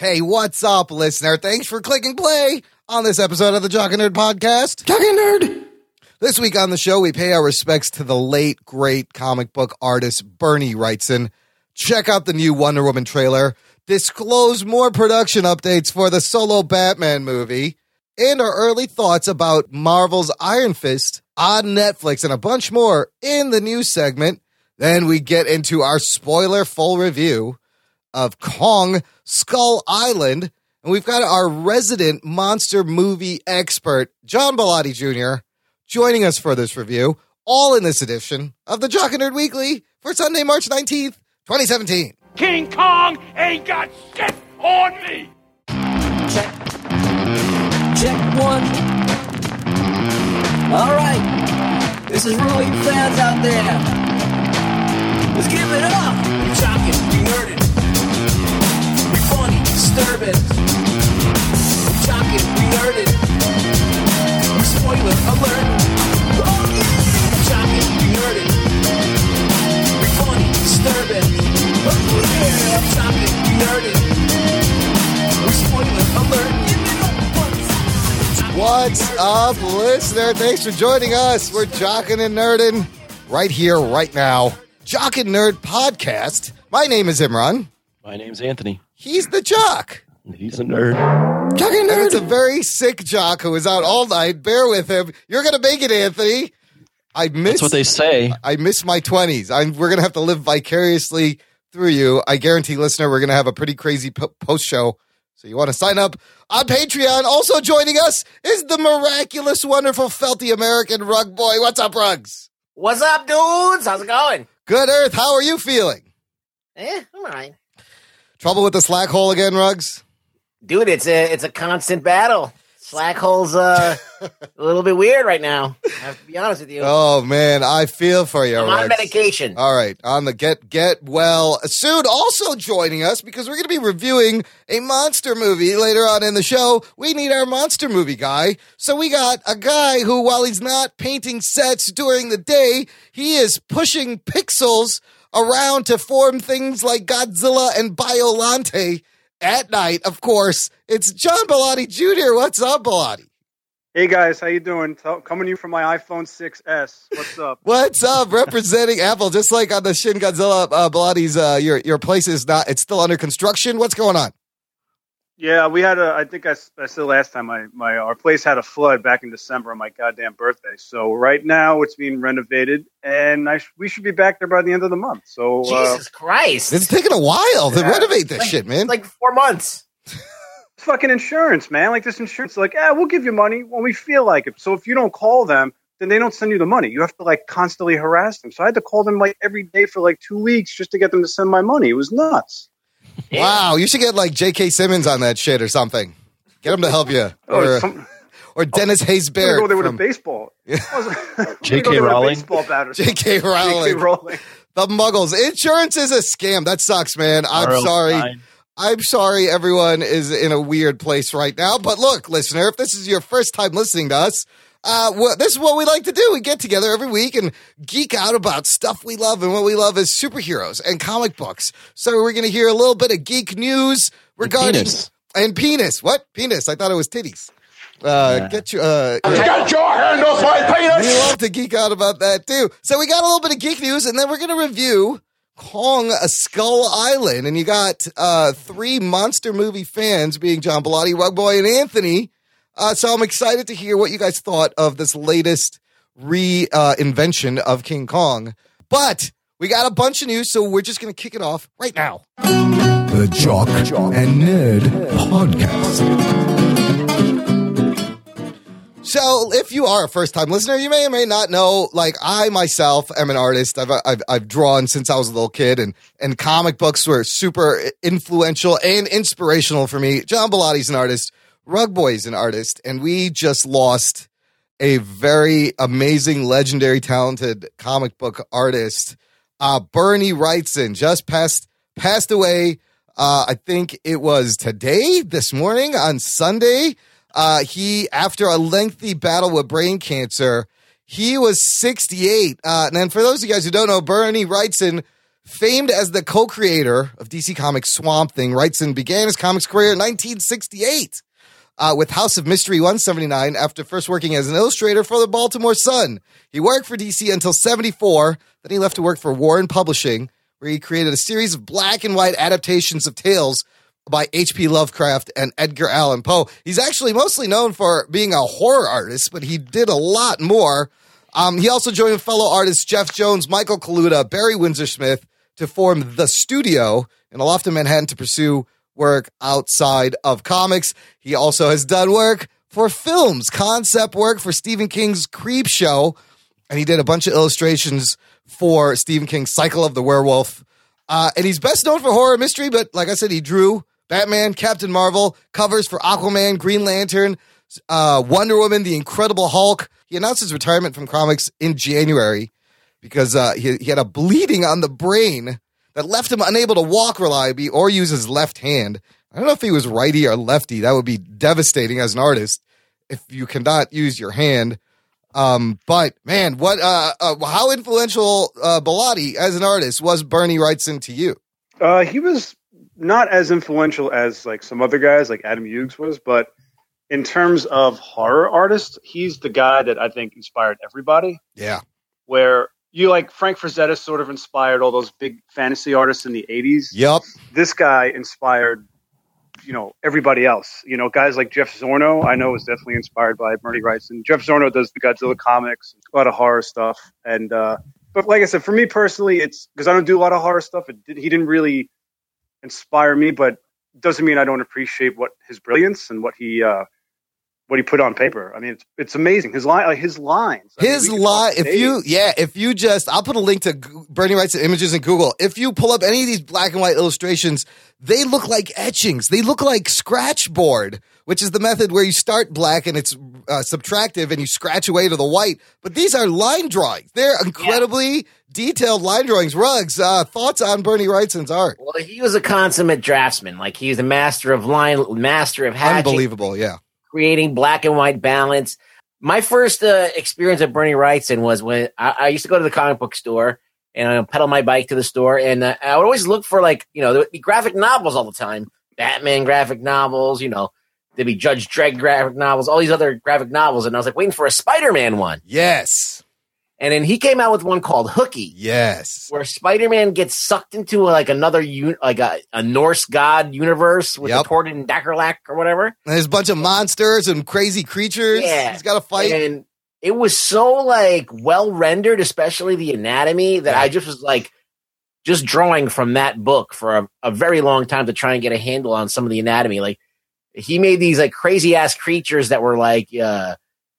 Hey, what's up, listener? Thanks for clicking play on this episode of the Jock and Nerd Podcast. Jock and Nerd! This week on the show, we pay our respects to the late, great comic book artist Bernie Wrightson. Check out the new Wonder Woman trailer, disclose more production updates for the solo Batman movie, and our early thoughts about Marvel's Iron Fist on Netflix and a bunch more in the news segment. Then we get into our spoiler-full review of Kong Skull Island, and we've got our resident monster movie expert, John Bellotti Jr., joining us for this review, all in this edition of the Jock and Nerd Weekly for Sunday, March 19th, 2017. King Kong ain't got shit on me! Check. Check one. All right. This is really you fans out there. Let's give it up! We jockin', we nerdin', we funny, disturbin'. We jockin', we nerdin', we spoiler alert. Oh yeah! We jockin', we nerdin', we funny, disturbin'. Oh yeah! We jockin', we nerdin', we spoiler alert. What's up, listener? Thanks for joining us. We're jockin' and nerdin' right here, right now. Jock and Nerd Podcast. My name is Imran. My name's Anthony. He's the jock. He's a nerd. Jock and Nerd. It's a very sick jock who is out all night. Bear with him. You're going to make it, Anthony. That's what they say. I miss my 20s. We're going to have to live vicariously through you. I guarantee, listener, we're going to have a pretty crazy post show. So you want to sign up on Patreon. Also joining us is the miraculous, wonderful, felty American Rug Boy. What's up, Rugs? What's up, dudes? How's it going? Good Earth, how are you feeling? I'm all right. Trouble with the slack hole again, Ruggs? Dude, it's a constant battle. Slack hole's a little bit weird right now. I have to be honest with you. Oh, man, I feel for you, Ruggs. I'm on medication. All right, on the get well. Soon also joining us, because we're going to be reviewing a monster movie later on in the show. We need our monster movie guy. So we got a guy who, while he's not painting sets during the day, he is pushing pixels around to form things like Godzilla and Biollante. At night, of course, it's John Bellotti Jr. What's up, Bellotti? Hey, guys. How you doing? Coming to you from my iPhone 6S. What's up? What's up? Representing Apple, just like on the Shin Godzilla, Bellotti's, your place is not, it's still under construction. What's going on? Yeah, we had I said last time, our place had a flood back in December on my goddamn birthday. So right now it's being renovated, and we should be back there by the end of the month. So Jesus Christ. It's taking a while to renovate this shit, man. It's like 4 months. Fucking insurance, man. Like this insurance, we'll give you money when we feel like it. So if you don't call them, then they don't send you the money. You have to constantly harass them. So I had to call them every day for 2 weeks just to get them to send my money. It was nuts. Yeah. Wow, you should get J.K. Simmons on that shit or something. Get him to help you. Or Dennis Hayes Baird. I'm going to go there with a baseball. J.K. Rowling. J.K. Rowling. The Muggles. Insurance is a scam. That sucks, man. I'm sorry. Everyone is in a weird place right now. But look, listener, if this is your first time listening to us, this is what we like to do. We get together every week and geek out about stuff we love, and what we love is superheroes and comic books. So we're going to hear a little bit of geek news regarding penis. What penis? I thought it was titties. Get your hand off my penis. We love to geek out about that too. So we got a little bit of geek news, and then we're going to review Kong Skull Island. And you got three monster movie fans, being John Bellotti, Rugboy, and Anthony. So I'm excited to hear what you guys thought of this latest reinvention of King Kong. But we got a bunch of news, so we're just going to kick it off right now. The Jock and Nerd Podcast. So if you are a first-time listener, you may or may not know, I myself am an artist. I've drawn since I was a little kid, and comic books were super influential and inspirational for me. John Bellotti's an artist. Rugboy's an artist, and we just lost a very amazing, legendary, talented comic book artist, Bernie Wrightson, just passed away. I think it was today, this morning, on Sunday. He, after a lengthy battle with brain cancer, he was 68. And for those of you guys who don't know, Bernie Wrightson Famed as the co-creator of DC Comics' Swamp Thing, Wrightson began his comics career in 1968 with House of Mystery 179 after first working as an illustrator for the Baltimore Sun. He worked for DC until 74, then he left to work for Warren Publishing, where he created a series of black and white adaptations of tales by H.P. Lovecraft and Edgar Allan Poe. He's actually mostly known for being a horror artist, but he did a lot more. He also joined fellow artists Jeff Jones, Michael Kaluta, Barry Windsor-Smith to form The Studio in a loft in Manhattan to pursue work outside of comics. He also has done work for films, concept work for Stephen King's Creepshow, and he did a bunch of illustrations for Stephen King's Cycle of the Werewolf. And he's best known for horror mystery, but like I said, he drew Batman, Captain Marvel, covers for Aquaman, Green Lantern, Wonder Woman, The Incredible Hulk. He announced his retirement from comics in January because he had a bleeding on the brain that left him unable to walk reliably or use his left hand. I don't know if he was righty or lefty. That would be devastating as an artist if you cannot use your hand. But man, what? How influential Bellotti as an artist was Bernie Wrightson to you? He was not as influential as like some other guys, like Adam Hughes was, but in terms of horror artists, he's the guy that I think inspired everybody. Yeah. Where you like Frank Frazetta sort of inspired all those big fantasy artists in the 80s. Yep. This guy inspired, you know, everybody else. You know, guys like Jeff Zorno, I know, is definitely inspired by Bernie Wrightson. Jeff Zorno does the Godzilla comics, a lot of horror stuff. And, but like I said, for me personally, it's because I don't do a lot of horror stuff. He didn't really inspire me, but doesn't mean I don't appreciate what his brilliance and what he put on paper. I mean, it's amazing. His lines. I'll put a link to Bernie Wrightson images in Google. If you pull up any of these black and white illustrations, they look like etchings. They look like scratchboard, which is the method where you start black and it's subtractive and you scratch away to the white. But these are line drawings. They're incredibly detailed line drawings. Ruggs, thoughts on Bernie Wrightson's art? Well, he was a consummate draftsman. Like, he was a master of line, master of hatching. Unbelievable, yeah. Creating black and white balance. My first experience of Bernie Wrightson was when I used to go to the comic book store and I pedal my bike to the store, and I would always look for, like, you know, there would be graphic novels all the time, Batman graphic novels, you know, there'd be Judge Dredd graphic novels, all these other graphic novels, and I was like waiting for a Spider-Man one. Yes. And then he came out with one called Hooky. Yes. Where Spider-Man gets sucked into like another, like a Norse god universe with the Tordin and Dakerlak or whatever. And there's a bunch of monsters and crazy creatures. Yeah. He's got to fight. And it was so like well rendered, especially the anatomy, that I just was like just drawing from that book for a very long time to try and get a handle on some of the anatomy. Like, he made these like crazy ass creatures that were like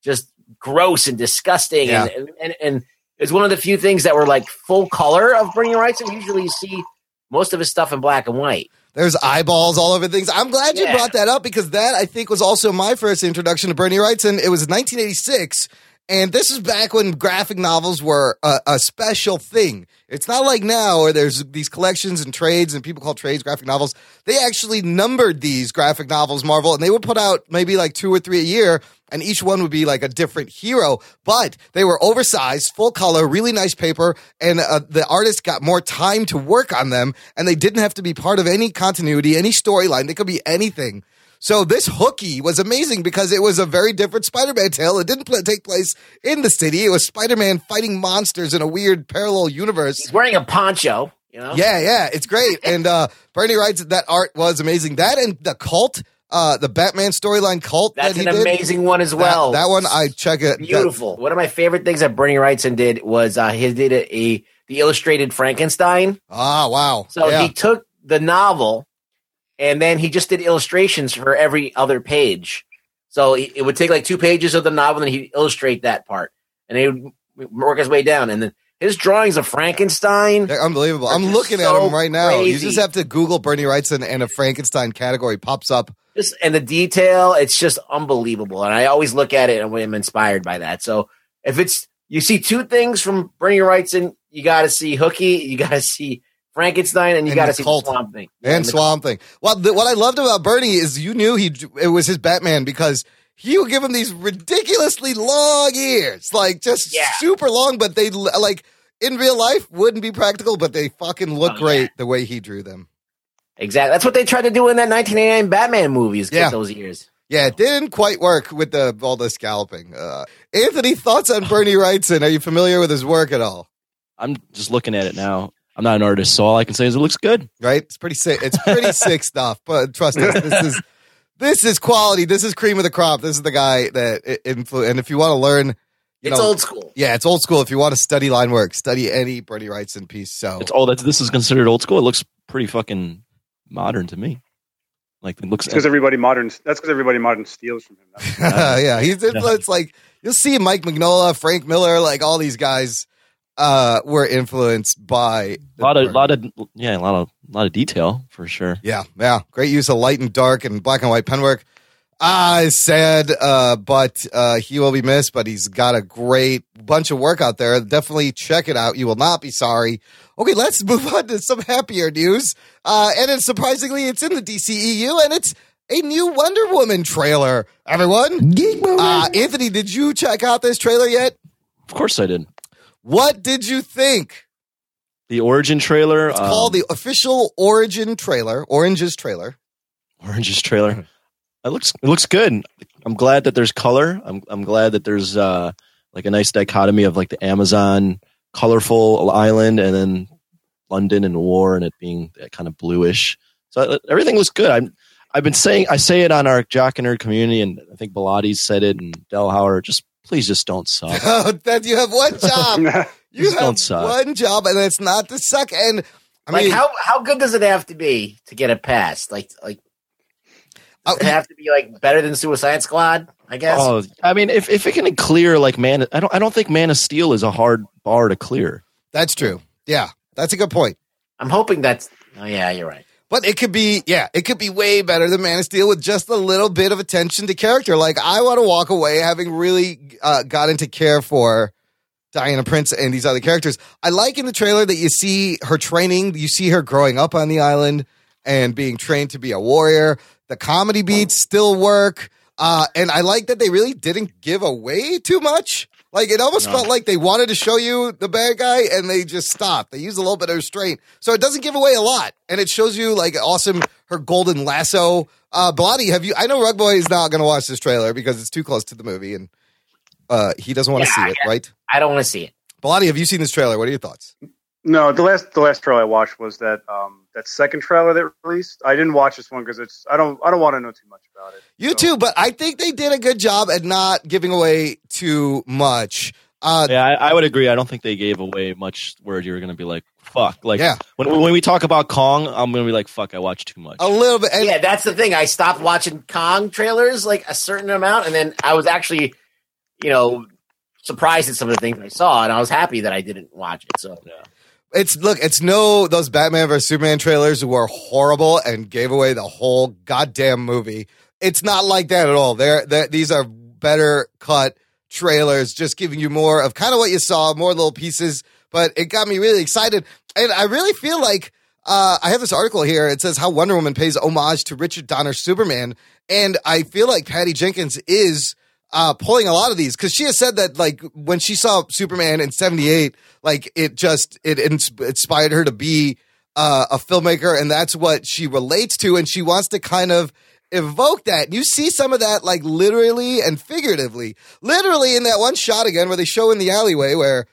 just gross and disgusting, and it's one of the few things that were like full color of Bernie Wrightson. Usually you see most of his stuff in black and white. There's eyeballs all over things. I'm glad you brought that up, because that, I think, was also my first introduction to Bernie Wrightson. It was 1986, and this is back when graphic novels were a special thing. It's not like now where there's these collections and trades, and people call trades graphic novels. They actually numbered these graphic novels, Marvel, and they would put out maybe like 2 or 3 a year, and each one would be like a different hero, but they were oversized, full color, really nice paper, and the artist got more time to work on them, and they didn't have to be part of any continuity, any storyline. They could be anything. So this Hooky was amazing because it was a very different Spider-Man tale. It didn't take place in the city. It was Spider-Man fighting monsters in a weird parallel universe. He's wearing a poncho, you know? Yeah, it's great. And Bernie Wrightson, that art was amazing. That and the Cult. The Batman storyline Cult. That's an amazing one as well. That one, I check it. Beautiful. One of my favorite things that Bernie Wrightson did was he did the illustrated Frankenstein. Ah, wow. So he took the novel and then he just did illustrations for every other page. So it would take like 2 pages of the novel and he'd illustrate that part. And he would work his way down. And then his drawings of Frankenstein. They're unbelievable. I'm looking at him right now. Crazy. You just have to Google Bernie Wrightson and a Frankenstein category pops up. Just, and the detail, it's just unbelievable. And I always look at it and I'm inspired by that. So if it's, you see 2 things from Bernie Wrightson, you got to see Hooky, you got to see Frankenstein, and you got to see Swamp Thing. And Swamp Thing. Well, what I loved about Bernie is you knew it was his Batman, because he would give him these ridiculously long ears, like just super long, but they like, in real life wouldn't be practical, but they fucking look great the way he drew them. Exactly. That's what they tried to do in that 1989 Batman movie, is get those ears. Yeah, it didn't quite work with all the scalping. Anthony, thoughts on Bernie Wrightson? Are you familiar with his work at all? I'm just looking at it now. I'm not an artist, so all I can say is it looks good. Right? It's pretty sick. It's pretty sick stuff. But trust us, this is quality. This is cream of the crop. This is the guy that influenced. And if you want to learn, it's old school. Yeah, it's old school. If you want to study line work, study any Bernie Wrightson piece. So it's all that. This is considered old school. It looks pretty fucking modern to me. Like it looks because everybody modern. That's because everybody modern steals from him. Yeah, it's like you'll see Mike Mignola, Frank Miller, like all these guys. Were influenced by a lot of detail for sure. Yeah, great use of light and dark and black and white pen work. It's sad, but he will be missed. But he's got a great bunch of work out there. Definitely check it out. You will not be sorry. Okay, let's move on to some happier news. And then surprisingly, it's in the DCEU, and it's a new Wonder Woman trailer. Everyone, Anthony, did you check out this trailer yet? Of course, I did. What did you think? The origin trailer. It's called the official origin trailer. Orange's trailer. It looks good. I'm glad that there's color. I'm glad that there's like a nice dichotomy of like the Amazon colorful island and then London and war and it being that kind of bluish. So everything looks good. I've been saying, I say it on our Jock and Nerd community, and I think Bilotti said it and Del Howard just. Please just don't suck. Oh, that you have one job. You have one job, and it's not to suck. And I mean, how good does it have to be to get it passed? Like does it have to be like better than Suicide Squad? I guess. Oh, I mean, if it can clear like Man, I don't think Man of Steel is a hard bar to clear. That's true. Yeah, that's a good point. I'm hoping that's. Oh yeah, you're right. But it could be, way better than Man of Steel with just a little bit of attention to character. Like, I want to walk away having really gotten to care for Diana Prince and these other characters. I like in the trailer that you see her training. You see her growing up on the island and being trained to be a warrior. The comedy beats still work. And I like that they really didn't give away too much. Like, it almost felt like they wanted to show you the bad guy, and they just stopped. They used a little bit of restraint. So it doesn't give away a lot, and it shows you, like, awesome, her golden lasso. Bilotti, I know Rugboy is not going to watch this trailer because it's too close to the movie, and he doesn't want to see it, right? I don't want to see it. Bilotti, have you seen this trailer? What are your thoughts? No, the last trailer I watched was that second trailer that released. I didn't watch this one because it's I don't want to know too much about it. You too, but I think they did a good job at not giving away too much. I would agree. I don't think they gave away much where you were going to be like fuck. Like when we talk about Kong, I'm going to be like fuck. I watched too much. A little bit. Yeah, that's the thing. I stopped watching Kong trailers like a certain amount, and then I was actually, surprised at some of the things I saw, and I was happy that I didn't watch it. So. Yeah. Those Batman vs. Superman trailers were horrible and gave away the whole goddamn movie. It's not like that at all. These are better cut trailers, just giving you more of kind of what you saw, more little pieces, but it got me really excited. And I really feel like, I have this article here. It says how Wonder Woman pays homage to Richard Donner's Superman. And I feel like Patty Jenkins is pulling a lot of these because she has said that like when she saw Superman in 1978, like it inspired her to be a filmmaker, and that's what she relates to, and she wants to kind of evoke that. And you see some of that like literally and figuratively, literally in that one shot again where they show in the alleyway where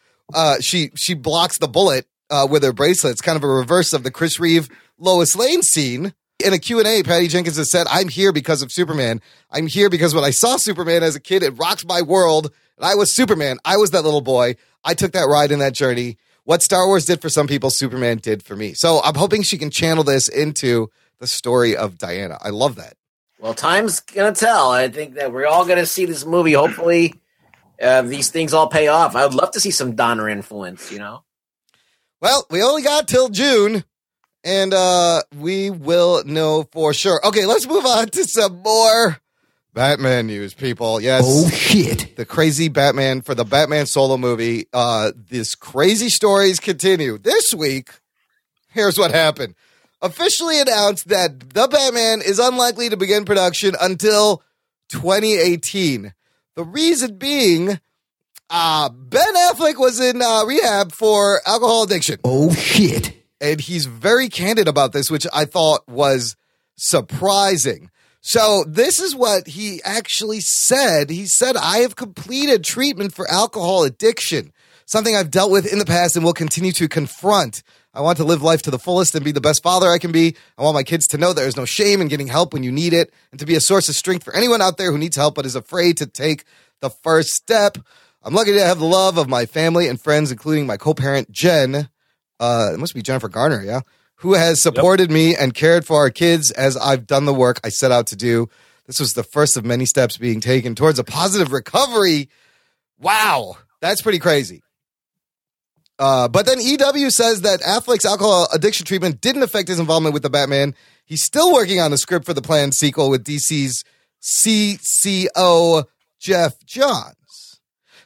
she blocks the bullet with her bracelet. It's kind of a reverse of the Chris Reeve Lois Lane scene. In a Q&A, Patty Jenkins has said, I'm here because of Superman. I'm here because when I saw Superman as a kid, it rocks my world. And I was Superman. I was that little boy. I took that ride in that journey. What Star Wars did for some people, Superman did for me. So I'm hoping she can channel this into the story of Diana. I love that. Well, time's going to tell. I think that we're all going to see this movie. Hopefully, these things all pay off. I would love to see some Donner influence, Well, we only got till June. And we will know for sure. Okay, let's move on to some more Batman news, people. Yes. Oh, shit. The crazy Batman for the Batman solo movie. These crazy stories continue. This week, here's what happened. Officially announced that The Batman is unlikely to begin production until 2018. The reason being Ben Affleck was in rehab for alcohol addiction. Oh, shit. And he's very candid about this, which I thought was surprising. So this is what he actually said. He said, I have completed treatment for alcohol addiction, something I've dealt with in the past and will continue to confront. I want to live life to the fullest and be the best father I can be. I want my kids to know there is no shame in getting help when you need it and to be a source of strength for anyone out there who needs help but is afraid to take the first step. I'm lucky to have the love of my family and friends, including my co-parent, Jen. It must be Jennifer Garner, yeah? Who has supported me and cared for our kids as I've done the work I set out to do. This was the first of many steps being taken towards a positive recovery. Wow, that's pretty crazy. But then EW says that Affleck's alcohol addiction treatment didn't affect his involvement with the Batman. He's still working on the script for the planned sequel with DC's CCO Jeff Johns.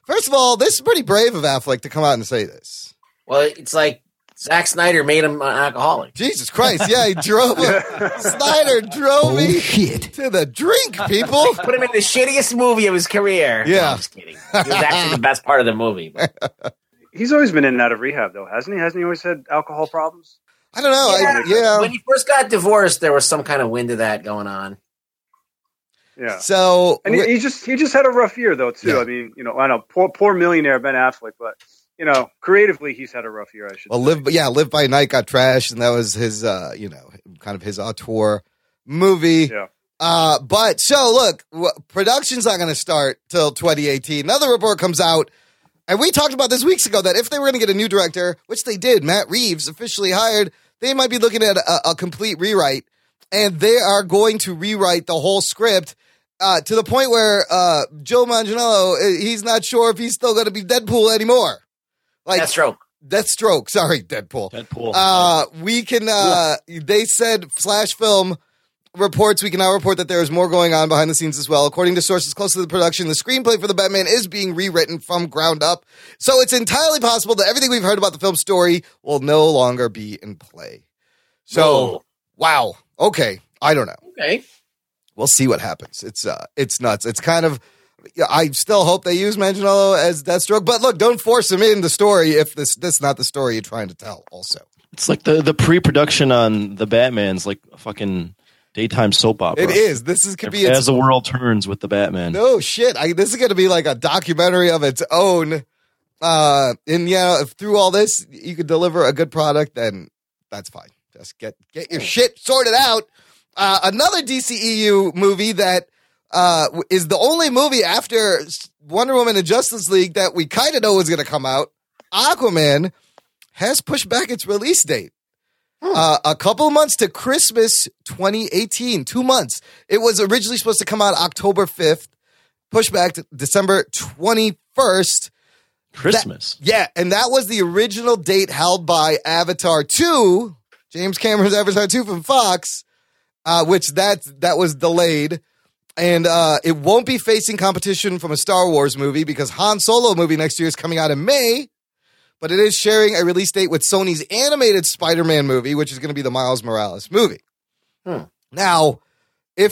First of all, this is pretty brave of Affleck to come out and say this. Well, it's like Zack Snyder made him an alcoholic. Jesus Christ, yeah, he drove him. Snyder drove me to the drink, people. Put him in the shittiest movie of his career. Yeah. No, I'm just kidding. It was actually the best part of the movie, but... He's always been in and out of rehab, though, hasn't he? Hasn't he always had alcohol problems? I don't know. Yeah. When he first got divorced, there was some kind of wind of that going on. Yeah. So, and he just had a rough year, though, too. Yeah. I mean, you know, I know poor millionaire Ben Affleck, but you know, creatively, he's had a rough year. I should. Well, Live by Night got trashed, and that was his, you know, kind of his auteur movie. Yeah. But so look, production's not going to start till 2018. Another report comes out. And we talked about this weeks ago that if they were going to get a new director, which they did, Matt Reeves officially hired, they might be looking at a complete rewrite. And they are going to rewrite the whole script to the point where Joe Manganiello, he's not sure if he's still going to be Deadpool anymore. Like Deathstroke. Sorry, Deadpool. They said Flash Film reports, we can now report that there is more going on behind the scenes as well. According to sources close to the production, the screenplay for The Batman is being rewritten from ground up. So it's entirely possible that everything we've heard about the film's story will no longer be in play. So, wow. Okay. I don't know. Okay. We'll see what happens. It's nuts. It's kind of, I still hope they use Manganiello as Deathstroke, but look, don't force him in the story if this is not the story you're trying to tell also. It's like the pre-production on The Batman's like a fucking... daytime soap opera. It is. This is could be as the world turns with the Batman. No shit. This is going to be like a documentary of its own. And yeah, if through all this you could deliver a good product, then that's fine. Just get your shit sorted out. Another DCEU movie that is the only movie after Wonder Woman and Justice League that we kind of know is going to come out. Aquaman has pushed back its release date. A couple of months to Christmas 2018, 2 months. It was originally supposed to come out October 5th, pushed back to December 21st. Christmas. And that was the original date held by Avatar 2, James Cameron's Avatar 2 from Fox, which that was delayed. And it won't be facing competition from a Star Wars movie because Han Solo movie next year is coming out in May. But it is sharing a release date with Sony's animated Spider-Man movie, which is going to be the Miles Morales movie. Now, I'm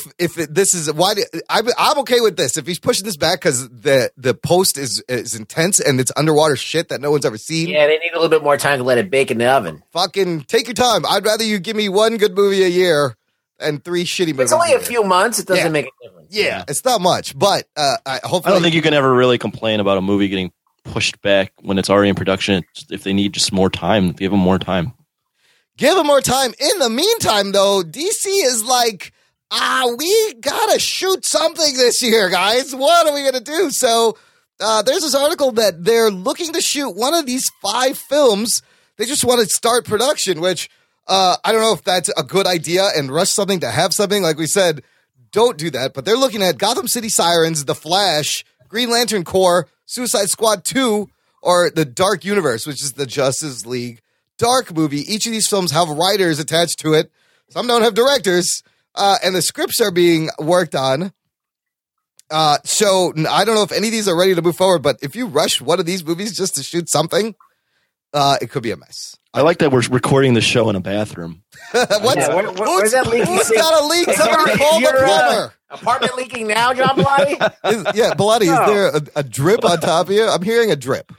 okay with this. If he's pushing this back because the post is intense and it's underwater shit that no one's ever seen. Yeah, they need a little bit more time to let it bake in the oven. Fucking take your time. I'd rather you give me one good movie a year and three shitty movies. It's only a few months. It doesn't make a difference. Yeah, it's not much. But hopefully, I don't think you can ever really complain about a movie getting pushed back when it's already in production. If they need just more time, give them more time. Give them more time. In the meantime, though, DC is like, we gotta shoot something this year, guys. What are we gonna do? So there's this article that they're looking to shoot one of these 5 films. They just want to start production, which I don't know if that's a good idea and rush something to have something. Like we said, don't do that. But they're looking at Gotham City Sirens, The Flash, Green Lantern Corps, Suicide Squad 2, or The Dark Universe, which is the Justice League Dark movie. Each of these films have writers attached to it. Some don't have directors, and the scripts are being worked on. So I don't know if any of these are ready to move forward, but if you rush one of these movies just to shoot something, it could be a mess. I like that we're recording the show in a bathroom. What's that leak? It's not a leak. Somebody call the plumber. Apartment leaking now, John Bellotti? Bellotti, is there a drip on top of you? I'm hearing a drip.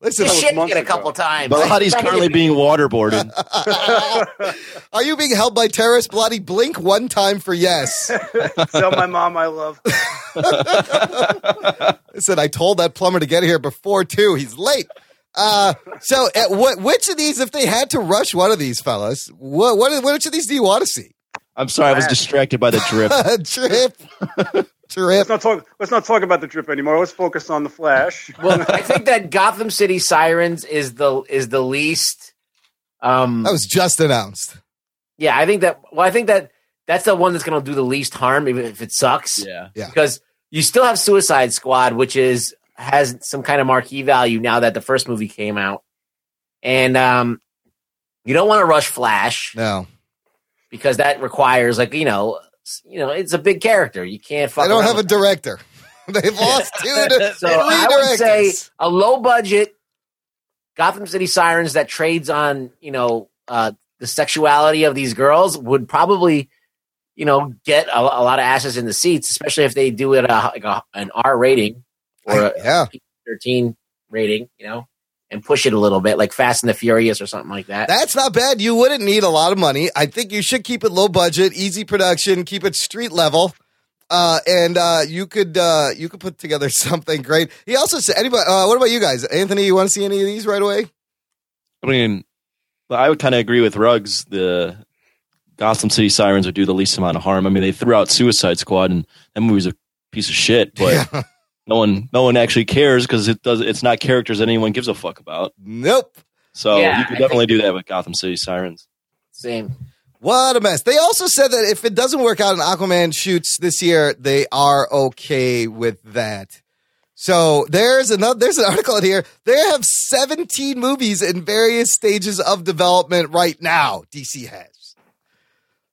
Listen, you shit it a couple times. Bellotti's currently being waterboarded. Are you being held by terrorists, Bellotti? Blink one time for yes. Tell my mom I love. Listen, I told that plumber to get here before 2. He's late. So, at which of these, if they had to rush one of these fellas, which of these do you want to see? I'm sorry, I was distracted by the drip. Let's not talk about the drip anymore. Let's focus on the Flash. Well, I think that Gotham City Sirens is the least. That was just announced. Yeah, I think that. Well, I think that that's the one that's going to do the least harm, even if it sucks. Yeah. Because you still have Suicide Squad, which has some kind of marquee value now that the first movie came out, and you don't want to rush Flash. No. Because that requires, it's a big character. You can't fuck. They don't have a director. They've lost three directors. I would say a low budget Gotham City Sirens that trades on, the sexuality of these girls would probably, get a lot of asses in the seats, especially if they do it an R rating or a 13 rating, and push it a little bit, like Fast and the Furious or something like that. That's not bad. You wouldn't need a lot of money. I think you should keep it low budget, easy production, keep it street level, and you could put together something great. He also said, "Anybody? What about you guys? Anthony, you want to see any of these right away?" I mean, I would kind of agree with Ruggs. The Gotham City Sirens would do the least amount of harm. I mean, they threw out Suicide Squad, and that movie's a piece of shit, but. Yeah. No one actually cares because it's not characters that anyone gives a fuck about. Nope. So you could definitely do that with Gotham City Sirens. Same. What a mess. They also said that if it doesn't work out in Aquaman shoots this year, they are okay with that. So there's an article in here. They have 17 movies in various stages of development right now. DC has.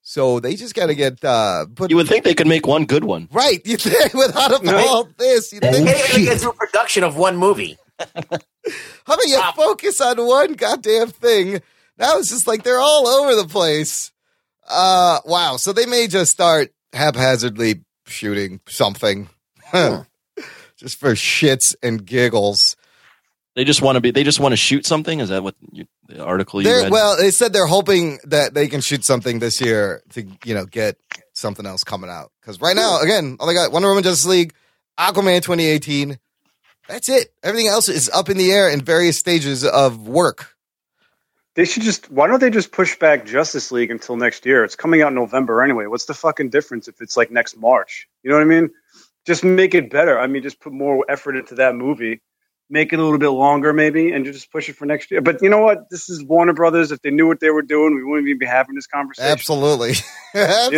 So they just got to get put. You would think they could make one good one, right? You think without all this, you think they can't even get through production of one movie. How about you focus on one goddamn thing? Now it's just like they're all over the place. Wow! So they may just start haphazardly shooting something, just for shits and giggles. They just want to be. They just want to shoot something. Is that what the article you read? Well, they said they're hoping that they can shoot something this year to get something else coming out. Because right now, again, all they got Wonder Woman, Justice League, Aquaman 2018. That's it. Everything else is up in the air in various stages of work. They should just. Why don't they just push back Justice League until next year? It's coming out in November anyway. What's the fucking difference if it's like next March? You know what I mean? Just make it better. I mean, just put more effort into that movie. Make it a little bit longer, maybe, and just push it for next year. But you know what? This is Warner Brothers. If they knew what they were doing, we wouldn't even be having this conversation. Absolutely. I'm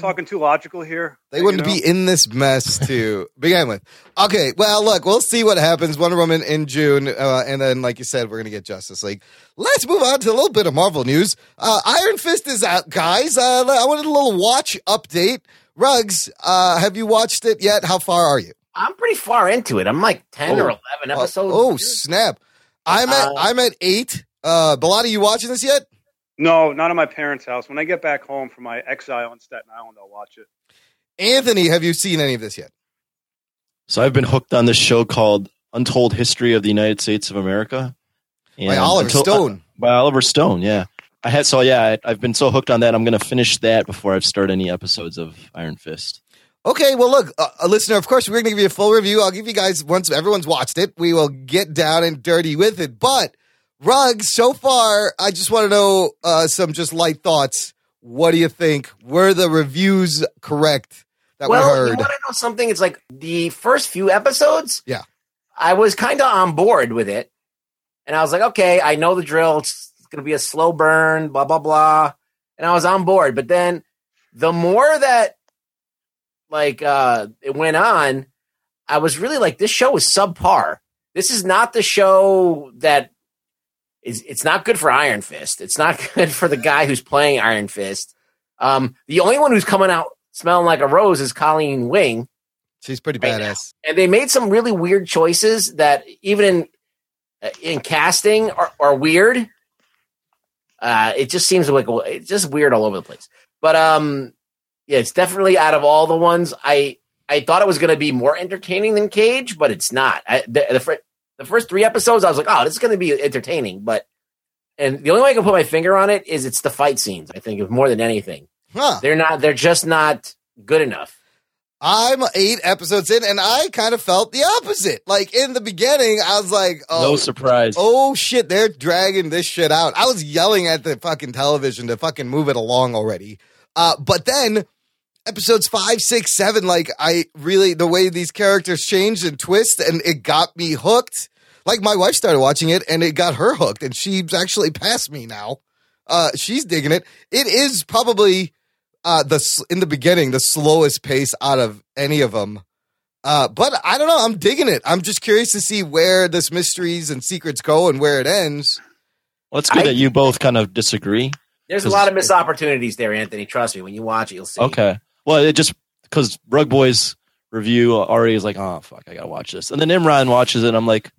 talking too logical here. They wouldn't be in this mess to begin with. Okay, well, look, we'll see what happens. Wonder Woman in June, and then, like you said, we're going to get Justice League. Let's move on to a little bit of Marvel news. Iron Fist is out, guys. I wanted a little watch update. Ruggs, have you watched it yet? How far are you? I'm pretty far into it. I'm like 10 or 11 episodes. Oh, snap. I'm at 8. Bellotti, you watching this yet? No, not at my parents' house. When I get back home from my exile in Staten Island, I'll watch it. Anthony, have you seen any of this yet? So I've been hooked on this show called Untold History of the United States of America. By Oliver Stone. By Oliver Stone, yeah. I've been so hooked on that. I'm going to finish that before I start any episodes of Iron Fist. Okay, well, look, a listener, of course, we're going to give you a full review. I'll give you guys, once everyone's watched it, we will get down and dirty with it. But, Ruggs, so far, I just want to know some just light thoughts. What do you think? Were the reviews correct that were heard? Well, you want to know something? It's like the first few episodes, I was kind of on board with it. And I was like, okay, I know the drill. It's going to be a slow burn, blah, blah, blah. And I was on board. But then the more that it went on, I was really like, this show is subpar. This is not the show that is. It's not good for Iron Fist. It's not good for the guy who's playing Iron Fist. The only one who's coming out smelling like a rose is Colleen Wing. She's pretty badass. Now. And they made some really weird choices that even in casting are weird. It just seems like it's just weird all over the place. But Yeah, it's definitely out of all the ones, I thought it was going to be more entertaining than Cage, but it's not. The first three episodes, I was like, oh, this is going to be entertaining. And the only way I can put my finger on it is it's the fight scenes, I think, more than anything. Huh. They're just not good enough. I'm 8 episodes in, and I kind of felt the opposite. Like, in the beginning, I was like, oh, no surprise. Oh, shit, they're dragging this shit out. I was yelling at the fucking television to fucking move it along already. But then episodes 5, 6, 7, like, I really, the way these characters changed and twist, and it got me hooked. Like, my wife started watching it, and it got her hooked, and she's actually past me now. She's digging it. It is probably... in the beginning, the slowest pace out of any of them. But I don't know. I'm digging it. I'm just curious to see where this mysteries and secrets go and where it ends. Well, it's good that you both kind of disagree. There's a lot of missed opportunities there, Anthony. Trust me. When you watch it, you'll see. Okay. Well, it just because Rug Boy's review already is like, oh, fuck, I got to watch this. And then Imran watches it, and I'm like,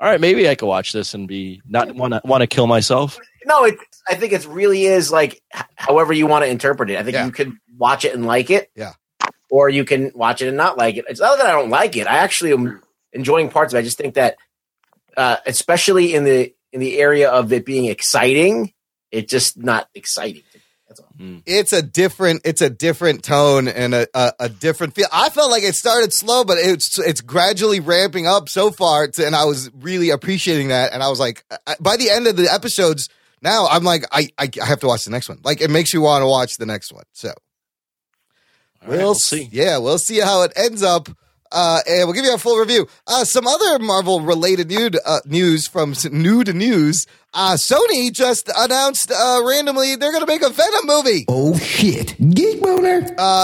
all right, maybe I could watch this and be not want to kill myself. No, I think it really is like however you want to interpret it. I think you can watch it and like it, or you can watch it and not like it. It's not that I don't like it; I actually am enjoying parts of it. I just think that, especially in the area of it being exciting, it's just not exciting. That's all. Mm. It's a different tone and a different feel. I felt like it started slow, but it's gradually ramping up so far, and I was really appreciating that. And I was like, by the end of the episodes, now I'm like, I have to watch the next one. Like, it makes you want to watch the next one. So we'll see. Yeah, we'll see how it ends up. And we'll give you a full review. Some other Marvel-related news from Nude News. Sony just announced randomly they're going to make a Venom movie. Oh, shit. Geek boner.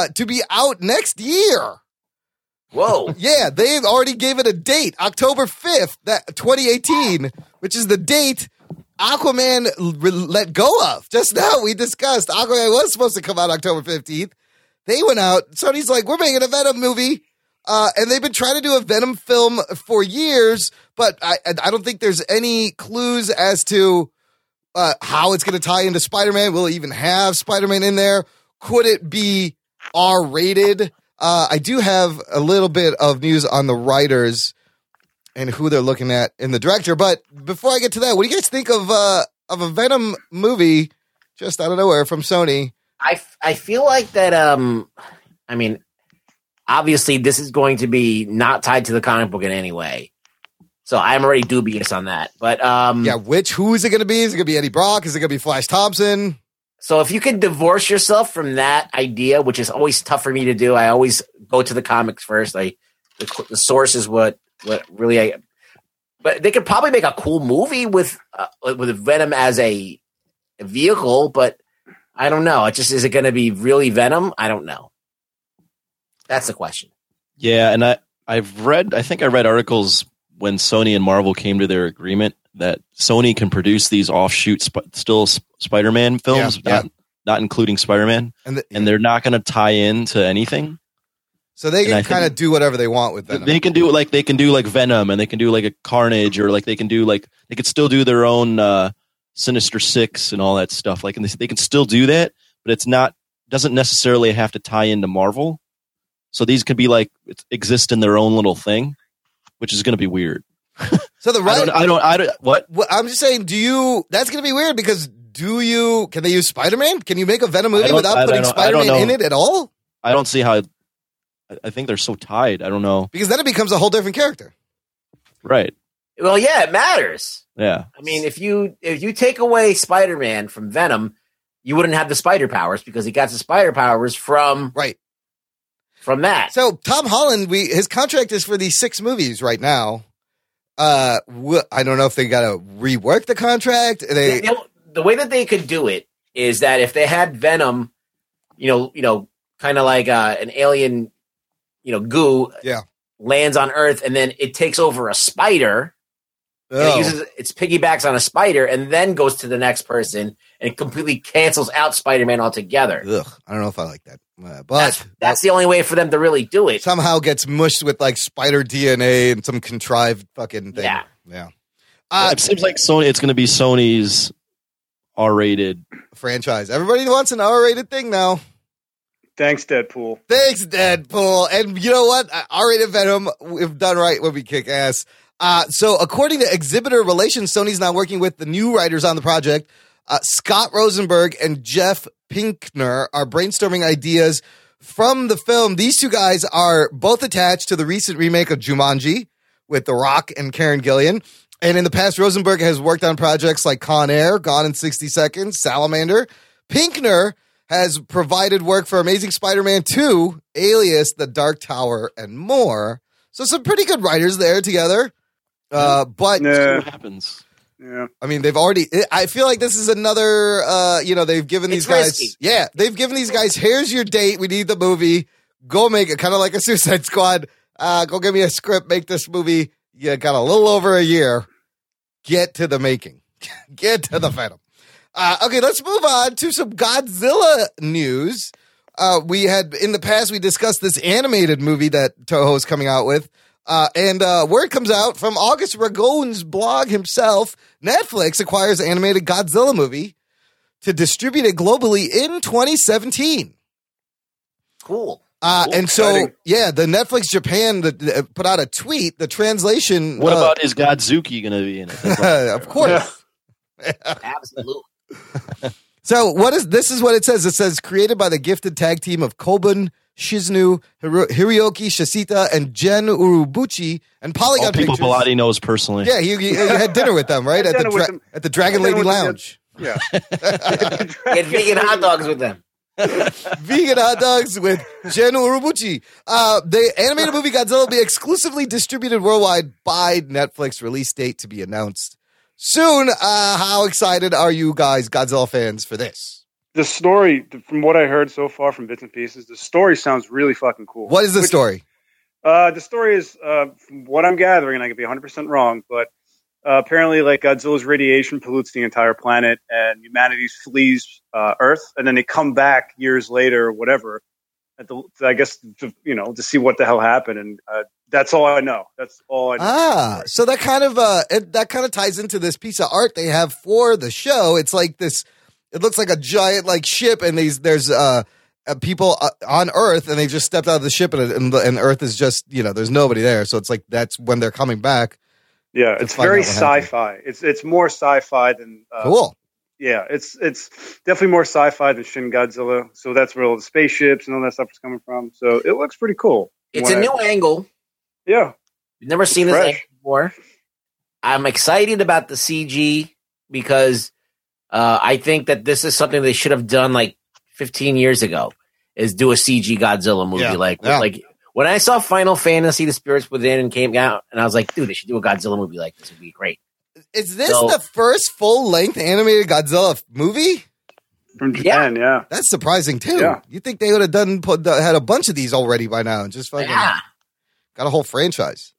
To be out next year. Whoa. Yeah, they already gave it a date. October 5th, 2018, which is the date Aquaman let go of. Just now we discussed Aquaman was supposed to come out October 15th. They went out. Sony's like, we're making a Venom movie. And they've been trying to do a Venom film for years, but I don't think there's any clues as to how it's going to tie into Spider-Man. Will it even have Spider-Man in there? Could it be R-rated? I do have a little bit of news on the writers and who they're looking at in the director. But before I get to that, what do you guys think of a Venom movie just out of nowhere from Sony? I feel like that, I mean... Obviously, this is going to be not tied to the comic book in any way. So I'm already dubious on that. But who is it going to be? Is it going to be Eddie Brock? Is it going to be Flash Thompson? So if you could divorce yourself from that idea, which is always tough for me to do, I always go to the comics first. The source is what really I – but they could probably make a cool movie with Venom as a vehicle, but I don't know. It just is it going to be really Venom? I don't know. That's the question. Yeah, and I think I read articles when Sony and Marvel came to their agreement that Sony can produce these offshoot Spider-Man films, not including Spider-Man, and they're not going to tie into anything. So they can kind of do whatever they want with Venom. They can do like Venom, and they can do like a Carnage, or like they could still do their own Sinister Six and all that stuff. Like, and they can still do that, but it's not doesn't necessarily have to tie into Marvel. So these could be like exist in their own little thing, which is going to be weird. So the right, What I'm just saying, that's going to be weird because can they use Spider-Man? Can you make a Venom movie without putting Spider-Man in it at all? I don't see how. I think they're so tied. I don't know, because then it becomes a whole different character. Right. Well, yeah, it matters. Yeah. I mean, if you take away Spider-Man from Venom, you wouldn't have the spider powers because he got the spider powers from right. From that. So Tom Holland, his contract is for these 6 movies right now. I don't know if they got to rework the contract. The way that they could do it is that if they had Venom, you know, kind of like an alien, goo lands on Earth, and then it takes over a spider. Oh. And it uses its piggybacks on a spider and then goes to the next person and completely cancels out Spider-Man altogether. Ugh, I don't know if I like that. But that's the only way for them to really do it. Somehow gets mushed with like spider DNA and some contrived fucking thing. Yeah. It seems like Sony. It's going to be Sony's R-rated franchise. Everybody wants an R-rated thing now. Thanks, Deadpool. Thanks, Deadpool. And you know what? R-rated Venom, if done right, would be kick ass. So according to exhibitor relations, Sony's now working with the new writers on the project. Scott Rosenberg and Jeff Pinkner are brainstorming ideas from the film. These two guys are both attached to the recent remake of Jumanji with The Rock and Karen Gillan. And in the past, Rosenberg has worked on projects like Con Air, Gone in 60 Seconds, Salamander. Pinkner has provided work for Amazing Spider-Man 2, Alias, The Dark Tower, and more. So some pretty good writers there together. But what happens? Yeah. I mean, they've already. I feel like this is another. They've given these guys. Risky. Yeah, they've given these guys. Here's your date. We need the movie. Go make it. Kind of like a Suicide Squad. Go give me a script. Make this movie. You got a little over a year. Get to the making. Get to the Venom. Okay, let's move on to some Godzilla news. We had in the past we discussed this animated movie that Toho is coming out with. And word comes out from August Ragone's blog himself, Netflix acquires an animated Godzilla movie to distribute it globally in 2017. Cool. And exciting. So, yeah, the Netflix Japan put out a tweet, the translation. What about is Godzuki going to be in it? Of course. Absolutely. So this is what it says. It says, created by the gifted tag team of Koban Shizune, Hiroyuki Shishita, and Gen Urobuchi, and Polygon Pictures. People Bilotti knows personally. Yeah, he had dinner with them, right? At the Dragon Lady Lounge. Yeah. Get vegan hot dogs with them. Vegan hot dogs with Gen Urobuchi. The animated movie Godzilla will be exclusively distributed worldwide by Netflix, release date to be announced soon. How excited are you guys, Godzilla fans, for this? The story, from what I heard so far from bits and pieces, the story sounds really fucking cool. What is the story? The story is, from what I'm gathering, and I could be 100% wrong, but apparently like Godzilla's radiation pollutes the entire planet and humanity flees Earth, and then they come back years later or whatever, to see what the hell happened. And that's all I know. So that kind of ties into this piece of art they have for the show. It's like this... It looks like a giant ship, and there's people on Earth, and they just stepped out of the ship, and Earth is just there's nobody there, so it's like that's when they're coming back. Yeah, it's very sci-fi. It's more sci-fi than cool. Yeah, it's definitely more sci-fi than Shin Godzilla. So that's where all the spaceships and all that stuff is coming from. So it looks pretty cool. It's a new angle. Yeah, we've never seen this angle before. I'm excited about the CG because. I think that this is something they should have done 15 years ago is do a CG Godzilla movie. Yeah, like when I saw Final Fantasy, The Spirits Within and came out and I was like, dude, they should do a Godzilla movie like this. Would be great. Is this the first full length animated Godzilla movie? From Japan. Yeah. That's surprising too. Yeah. You think they would have had a bunch of these already by now and just fucking got a whole franchise.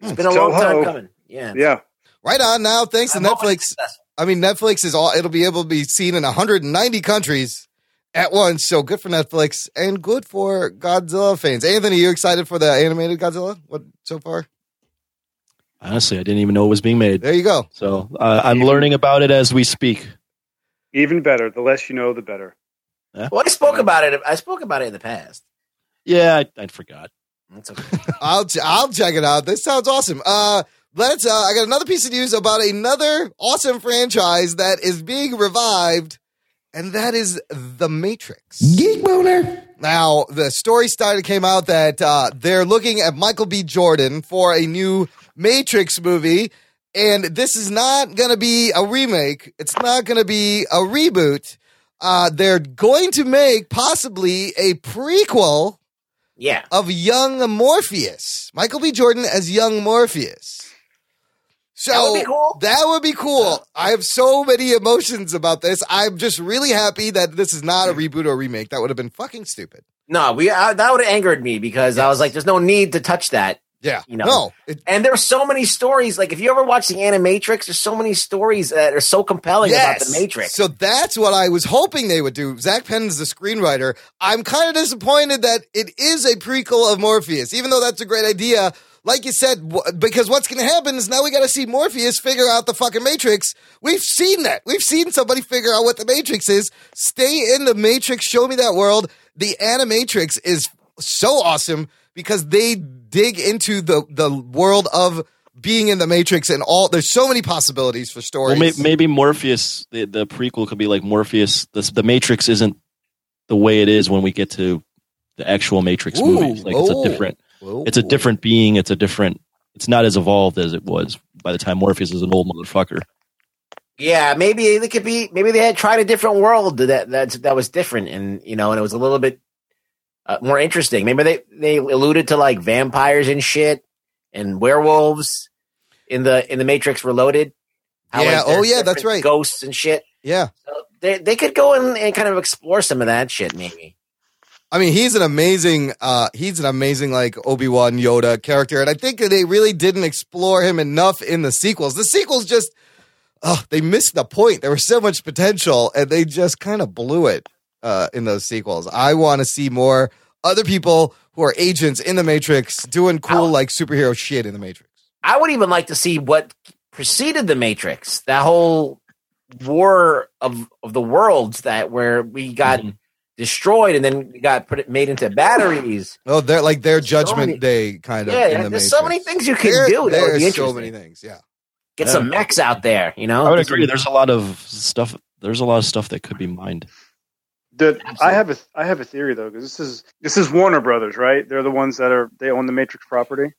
It's been a long time coming. Yeah. Yeah. Right on now. Thanks to Netflix. I mean, Netflix is all, it'll be able to be seen in 190 countries at once. So good for Netflix and good for Godzilla fans. Anthony, you excited for the animated Godzilla? What so far? Honestly, I didn't even know it was being made. There you go. So I'm learning about it as we speak. Even better. The less you know, the better. Yeah. Well, I spoke about it in the past. Yeah, I forgot. That's okay. I'll check it out. This sounds awesome. I got another piece of news about another awesome franchise that is being revived, and that is The Matrix. Geek boner. Now, the story came out that they're looking at Michael B. Jordan for a new Matrix movie, and this is not going to be a remake. It's not going to be a reboot. They're going to make possibly a prequel of young Morpheus. Michael B. Jordan as young Morpheus. So that would be cool. I have so many emotions about this. I'm just really happy that this is not a reboot or remake. That would have been fucking stupid. No, that would have angered me because I was like, there's no need to touch that. Yeah. And there are so many stories. Like if you ever watch the Animatrix, there's so many stories that are so compelling about the Matrix. So that's what I was hoping they would do. Zach Penn's the screenwriter. I'm kind of disappointed that it is a prequel of Morpheus, even though that's a great idea. Like you said, because what's going to happen is now we got to see Morpheus figure out the fucking Matrix. We've seen that. We've seen somebody figure out what the Matrix is. Stay in the Matrix. Show me that world. the Animatrix is so awesome because they dig into the world of being in the Matrix and all. There's so many possibilities for stories. Well, maybe Morpheus, the prequel could be like Morpheus. The Matrix isn't the way it is when we get to the actual Matrix movies. Like it's a different being. It's not as evolved as it was by the time Morpheus is an old motherfucker. Yeah, maybe it could be. Maybe they had tried a different world that was different, and and it was a little bit more interesting. Maybe they alluded to like vampires and shit and werewolves in the Matrix Reloaded. That's right. Ghosts and shit. Yeah, so they could go and kind of explore some of that shit. Maybe. I mean, he's an amazing like Obi-Wan Yoda character, and I think they really didn't explore him enough in the sequels. The sequels just. Oh, they missed the point. There was so much potential, and they just kind of blew it in those sequels. I want to see more other people who are agents in the Matrix doing cool like superhero shit in the Matrix. I would even like to see what preceded the Matrix, that whole war of the worlds where we got destroyed and then we got made into batteries. Oh, they're like their Judgment Day kind of. Yeah, in the Matrix. So many things you can do. There's so many things. Yeah. Get some mechs out there, I would agree. There's a lot of stuff. There's a lot of stuff that could be mined. I have a theory though, because this is Warner Brothers, right? They're the ones they own the Matrix property.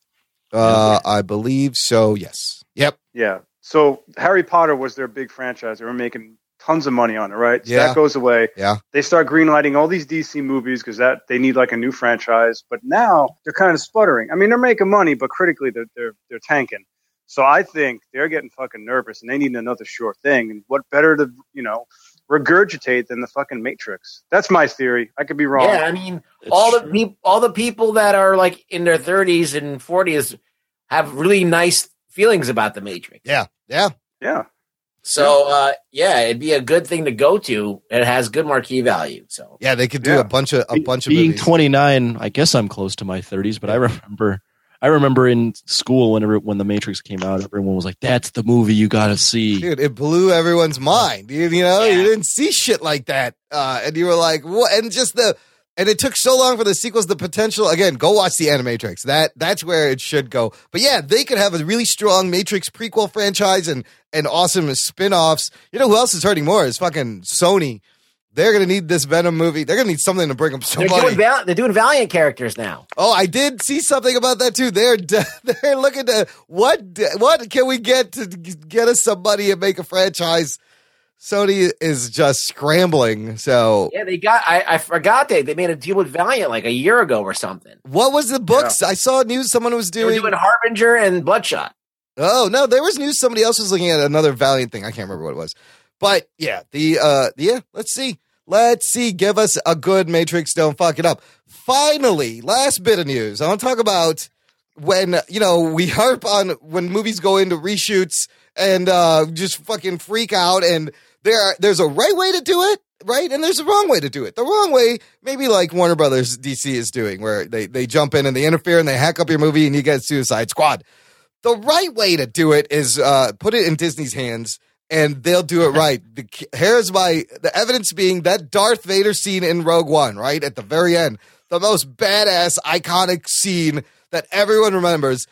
I believe so. Yes. Yep. Yeah. So Harry Potter was their big franchise. They were making tons of money on it, right? So that goes away. Yeah. They start greenlighting all these DC movies because they need like a new franchise. But now they're kind of sputtering. I mean, they're making money, but critically, they're tanking. So I think they're getting fucking nervous, and they need another sure thing. And what better to, regurgitate than the fucking Matrix? That's my theory. I could be wrong. Yeah, I mean, all the people that are like in their 30s and 40s have really nice feelings about the Matrix. Yeah, yeah, yeah. So it'd be a good thing to go to, and it has good marquee value. So yeah, they could do a bunch of being movies. 29. I guess I'm close to my 30s, but I remember in school when The Matrix came out, everyone was like, "That's the movie you gotta see." Dude, it blew everyone's mind. You didn't see shit like that, and you were like, "What?" And it took so long for the sequels. The potential again. Go watch the Animatrix. That's where it should go. But yeah, they could have a really strong Matrix prequel franchise and awesome spinoffs. You know who else is hurting more is fucking Sony. They're going to need this Venom movie. They're going to need something to bring up somebody. They're doing Valiant characters now. Oh, I did see something about that, too. They're looking to what can we get to get us somebody and make a franchise? Sony is just scrambling. So yeah, they got – I forgot they made a deal with Valiant like a year ago or something. What was the books? Yeah. I saw news someone was doing – they were doing Harbinger and Bloodshot. Oh, no, there was news somebody else was looking at another Valiant thing. I can't remember what it was. But yeah, let's see. Let's see. Give us a good Matrix. Don't fuck it up. Finally, last bit of news. I want to talk about when, we harp on when movies go into reshoots and just fucking freak out. And there's a right way to do it, right? And there's a wrong way to do it. The wrong way, maybe like Warner Brothers DC is doing, where they jump in and they interfere and they hack up your movie and you get Suicide Squad. The right way to do it is put it in Disney's hands. And they'll do it right. The evidence being that Darth Vader scene in Rogue One, right? At the very end. The most badass, iconic scene that everyone remembers.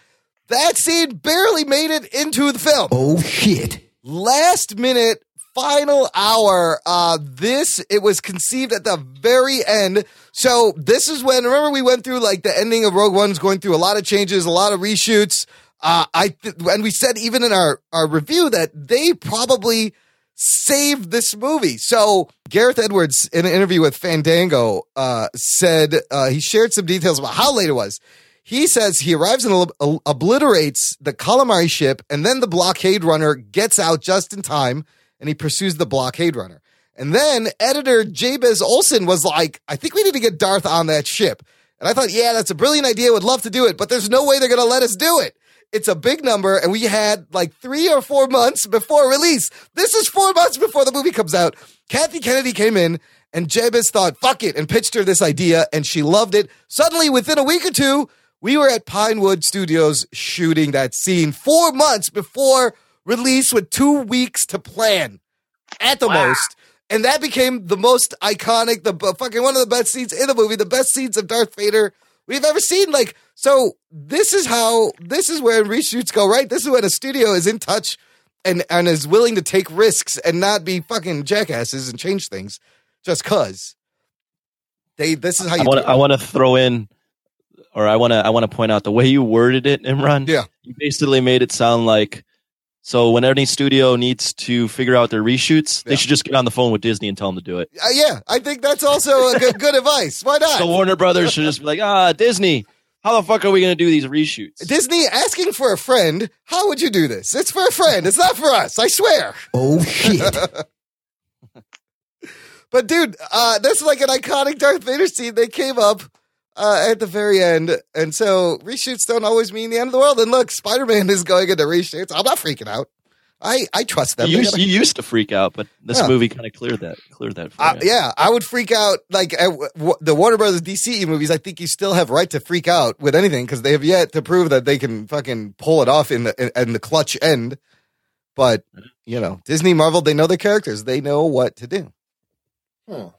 That scene barely made it into the film. Oh, shit. Last minute, final hour. It was conceived at the very end. So this is when, remember we went through like the ending of Rogue One's going through a lot of changes, a lot of reshoots. And we said even in our review that they probably saved this movie. So Gareth Edwards, in an interview with Fandango, said he shared some details about how late it was. He says he arrives and obliterates the calamari ship, and then the blockade runner gets out just in time, and he pursues the blockade runner. And then editor Jabez Olsen was like, I think we need to get Darth on that ship. And I thought, yeah, that's a brilliant idea. Would love to do it, but there's no way they're going to let us do it. It's a big number, and we had like 3 or 4 months before release. This is 4 months before the movie comes out. Kathy Kennedy came in, and Jabez thought, fuck it, and pitched her this idea, and she loved it. Suddenly, within a week or two, we were at Pinewood Studios shooting that scene 4 months before release with 2 weeks to plan at the most. And that became the most iconic, the fucking one of the best scenes in the movie, the best scenes of Darth Vader we've ever seen. Like, so this is where reshoots go, right? This is when a studio is in touch and is willing to take risks and not be fucking jackasses and change things just cause they, this is how you I want to point out the way you worded it, Imran. Yeah. You basically made it sound like, so when any studio needs to figure out their reshoots, they should just get on the phone with Disney and tell them to do it. Yeah, I think that's also a good advice. Why not? So Warner Brothers should just be like, Disney, how the fuck are we going to do these reshoots? Disney asking for a friend. How would you do this? It's for a friend. It's not for us. I swear. Oh, shit. But, dude, that's like an iconic Darth Vader scene. They came up at the very end, and so reshoots don't always mean the end of the world. And look, Spider-Man is going into reshoots. I'm not freaking out. I trust them. You used to freak out, but this movie kind of cleared that. Yeah, I would freak out like at the Warner Brothers DCE movies. I think you still have right to freak out with anything because they have yet to prove that they can fucking pull it off in the clutch end. But you know, Disney, Marvel, they know their characters. They know what to do. All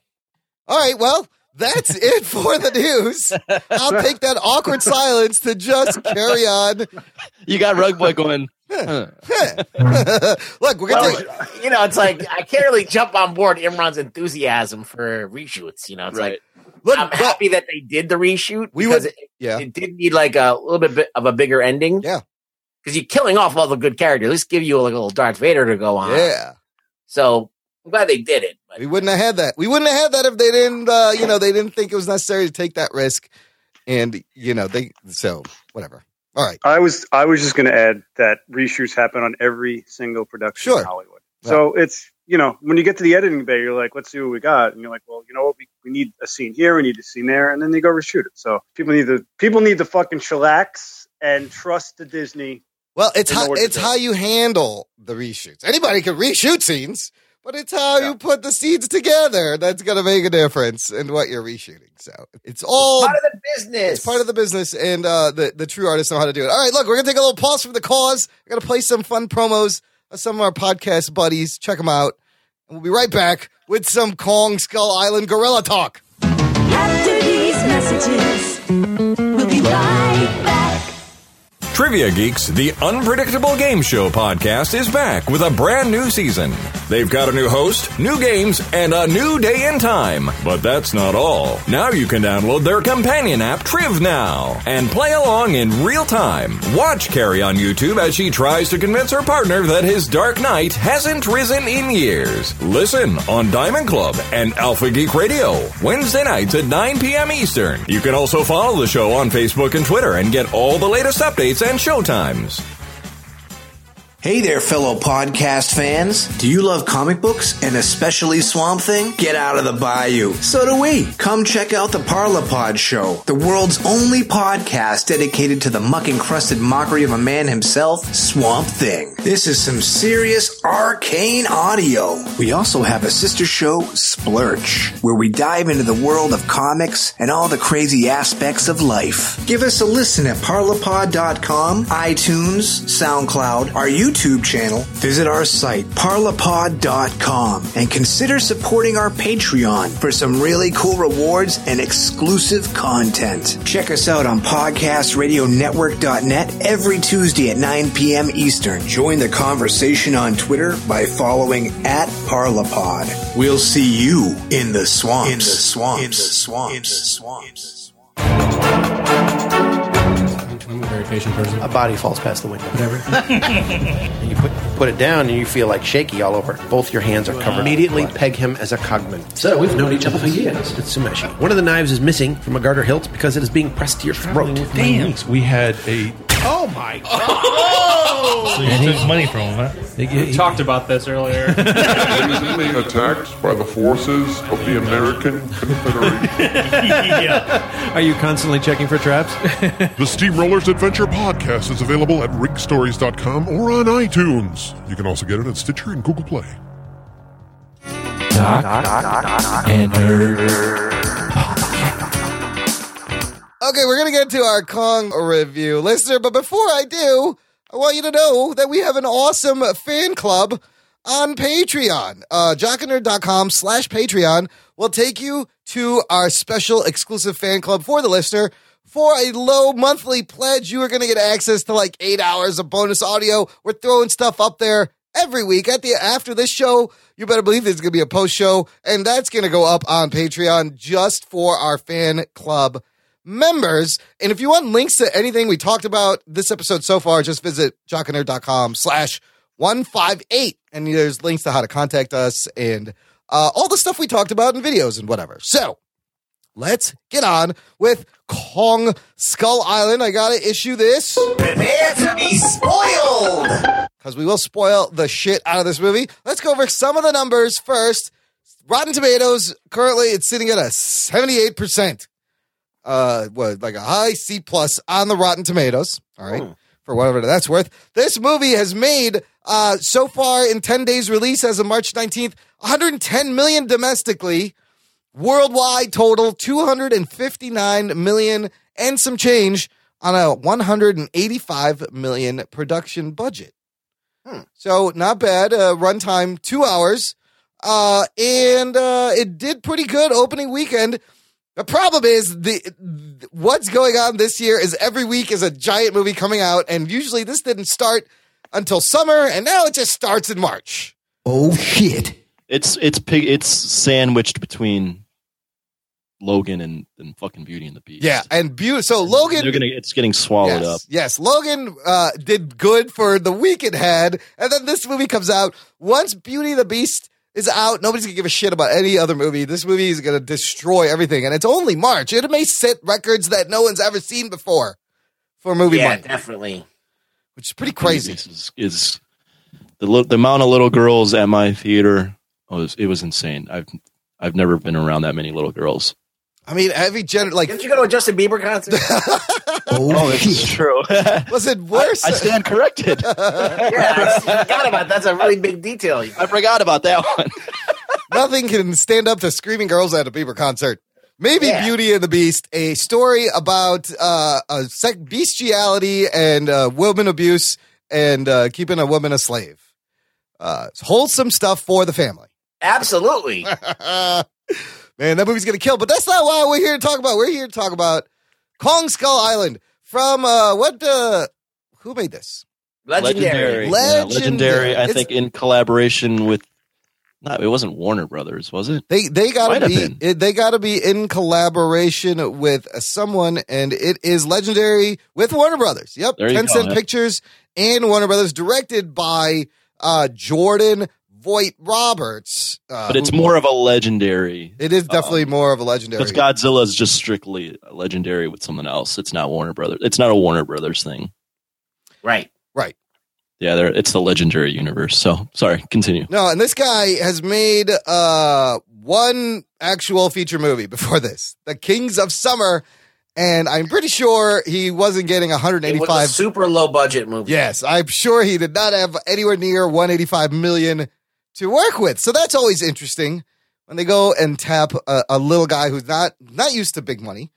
right, well. That's it for the news. I'll take that awkward silence to just carry on. You got Rug Boy going. Look, we're going to take... You know, it's like, I can't really jump on board Imran's enthusiasm for reshoots. You know, it's like, look, I'm happy that they did the reshoot because it did need like a little bit of a bigger ending. Yeah. Because you're killing off all the good characters. At least give you like a little Darth Vader to go on. Yeah. So... I'm glad they did it. But. We wouldn't have had that. We wouldn't have had that if they didn't. You know, they didn't think it was necessary to take that risk, and you know they. So whatever. All right. I was just going to add that reshoots happen on every single production in Hollywood. Right. So it's when you get to the editing bay, you're like, let's see what we got, and you're like, well, you know what, we need a scene here, we need a scene there, and then they go reshoot it. So people need to fucking chillax and trust the Disney. Well, it's how you handle the reshoots. Anybody can reshoot scenes. But it's how you put the seeds together that's going to make a difference in what you're reshooting. So it's all part of the business. It's part of the business, and the true artists know how to do it. All right, look, we're going to take a little pause from the cause. We're going to play some fun promos of some of our podcast buddies. Check them out. And we'll be right back with some Kong Skull Island gorilla talk. After these messages, we'll be right back. Trivia Geeks, the Unpredictable Game Show podcast, is back with a brand new season. They've got a new host, new games, and a new day and time. But that's not all. Now you can download their companion app, Triv Now, and play along in real time. Watch Carrie on YouTube as she tries to convince her partner that his Dark Knight hasn't risen in years. Listen on Diamond Club and Alpha Geek Radio, Wednesday nights at 9 p.m. Eastern. You can also follow the show on Facebook and Twitter and get all the latest updates and showtimes. Hey there, fellow podcast fans. Do you love comic books and especially Swamp Thing? Get out of the bayou. So do we. Come check out the Parlapod Show, the world's only podcast dedicated to the muck-encrusted mockery of a man himself, Swamp Thing. This is some serious arcane audio. We also have a sister show, Splurch, where we dive into the world of comics and all the crazy aspects of life. Give us a listen at Parlapod.com, iTunes, SoundCloud, our YouTube channel, visit our site, parlapod.com, and consider supporting our Patreon for some really cool rewards and exclusive content. Check us out on podcastradionetwork.net every Tuesday at 9 p.m. Eastern. Join the conversation on Twitter by following @Parlapod. We'll see you in the swamps. In the swamps. In the swamps. In the swamps. In the swamps. I'm a very patient person. A body falls past the window. Whatever. And you put it down, and you feel like shaky all over. Both your hands are covered. Immediately peg him as a cogman. So we've known each other for years. It's Sumeshi. One of the knives is missing from a garter hilt because it is being pressed to your throat. Damn. We had a... Oh, my God. Oh. So you took money from him, huh? We talked about this earlier. He was being attacked by the forces of the American Confederation. Yeah. Are you constantly checking for traps? The Steamrollers Adventure Podcast is available at rigstories.com or on iTunes. You can also get it at Stitcher and Google Play. Doc and Nerd. Okay, we're going to get to our Kong review, listener, but before I do, I want you to know that we have an awesome fan club on Patreon. JockandNerd.com/Patreon will take you to our special exclusive fan club for the listener. For a low monthly pledge, you are going to get access to like 8 hours of bonus audio. We're throwing stuff up there every week. After this show, you better believe there's going to be a post show, and that's going to go up on Patreon just for our fan club members. And if you want links to anything we talked about this episode so far, just visit jockandnerd.com/158, and there's links to how to contact us and all the stuff we talked about in videos and whatever. So let's get on with Kong Skull Island. I gotta issue this. Prepare to be spoiled! Because we will spoil the shit out of this movie. Let's go over some of the numbers first. Rotten Tomatoes, currently it's sitting at a 78%. Like a high C plus on the Rotten Tomatoes. All right. Oh. For whatever that's worth. This movie has made, so far in 10 days release as of March 19th, $110 million domestically. Worldwide total, $259 million and some change on a $185 million production budget. So not bad. Runtime, 2 hours. And it did pretty good opening weekend. The problem is what's going on this year is every week is a giant movie coming out. And usually this didn't start until summer. And now it just starts in March. Oh, shit. It's sandwiched between Logan and fucking Beauty and the Beast. Yeah, and so Logan... It's getting swallowed up. Yes, Logan did good for the week it had, and then this movie comes out. Once Beauty and the Beast is out, nobody's going to give a shit about any other movie. This movie is going to destroy everything, and it's only March. It may set records that no one's ever seen before for movie month. Yeah, definitely. Which is pretty crazy. Is the amount of little girls at my theater, it was insane. I've never been around that many little girls. I mean, every gender, like, didn't you go to a Justin Bieber concert? Oh, it's true. Was it worse? I stand corrected. Yeah, I forgot about that. That's a really big detail. I forgot about that one. Nothing can stand up to screaming girls at a Bieber concert. Maybe Beauty and the Beast, a story about bestiality and woman abuse and keeping a woman a slave. Wholesome stuff for the family. Absolutely. Man, that movie's going to kill, but that's not why we're here to talk about. We're here to talk about Kong Skull Island from who made this? Legendary. I think in collaboration with it wasn't Warner Brothers, was it? They got to be in collaboration with someone, and it is Legendary with Warner Brothers. Yep, 10 Cent Pictures and Warner Brothers, directed by Jordan Voight Roberts, but it's more of a Legendary. It is definitely more of a Legendary. Because Godzilla is just strictly Legendary with someone else. It's not Warner Brothers. It's not a Warner Brothers thing. Right. Yeah, it's the Legendary universe. So sorry, continue. No, and this guy has made one actual feature movie before this, The Kings of Summer, and I'm pretty sure he wasn't getting 185. It was a super low budget movie. Yes, I'm sure he did not have anywhere near 185 million. To work with. So that's always interesting when they go and tap a little guy who's not used to big money.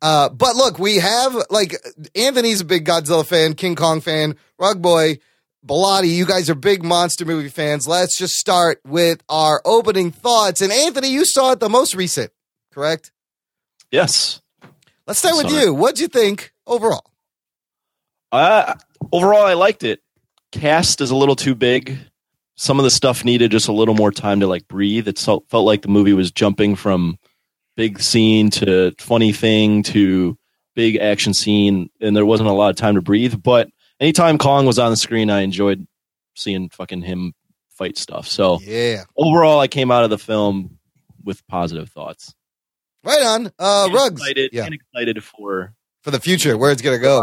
But look, we have, like, Anthony's a big Godzilla fan, King Kong fan, Rug Boy, Bilotti, you guys are big monster movie fans. Let's just start with our opening thoughts. And Anthony, you saw it the most recent, correct? Yes. Let's start with you. What'd you think overall? Overall, I liked it. Cast is a little too big. Some of the stuff needed just a little more time to, like, breathe. It felt like the movie was jumping from big scene to funny thing to big action scene, and there wasn't a lot of time to breathe. But anytime Kong was on the screen, I enjoyed seeing fucking him fight stuff. So overall, I came out of the film with positive thoughts. Right on. Rugs. Excited for the future, where it's going to go.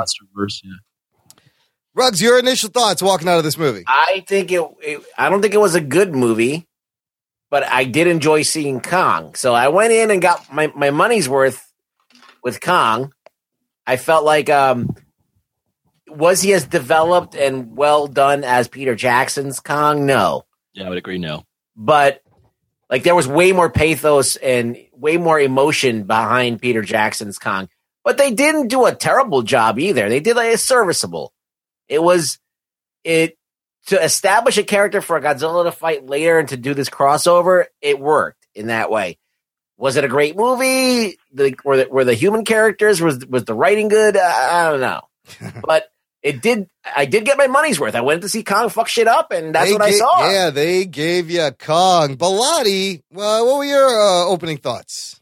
Ruggs, your initial thoughts walking out of this movie? I don't think it was a good movie, but I did enjoy seeing Kong. So I went in and got my money's worth with Kong. I felt like was he as developed and well done as Peter Jackson's Kong? No. Yeah, I would agree, no. But like there was way more pathos and way more emotion behind Peter Jackson's Kong. But they didn't do a terrible job either. They did like a serviceable. It to establish a character for Godzilla to fight later and to do this crossover, it worked in that way. Was it a great movie? Were the human characters? Was the writing good? I don't know. But it did. I did get my money's worth. I went to see Kong fuck shit up, and that's I saw. Yeah, they gave you Kong. Bellotti, what were your opening thoughts?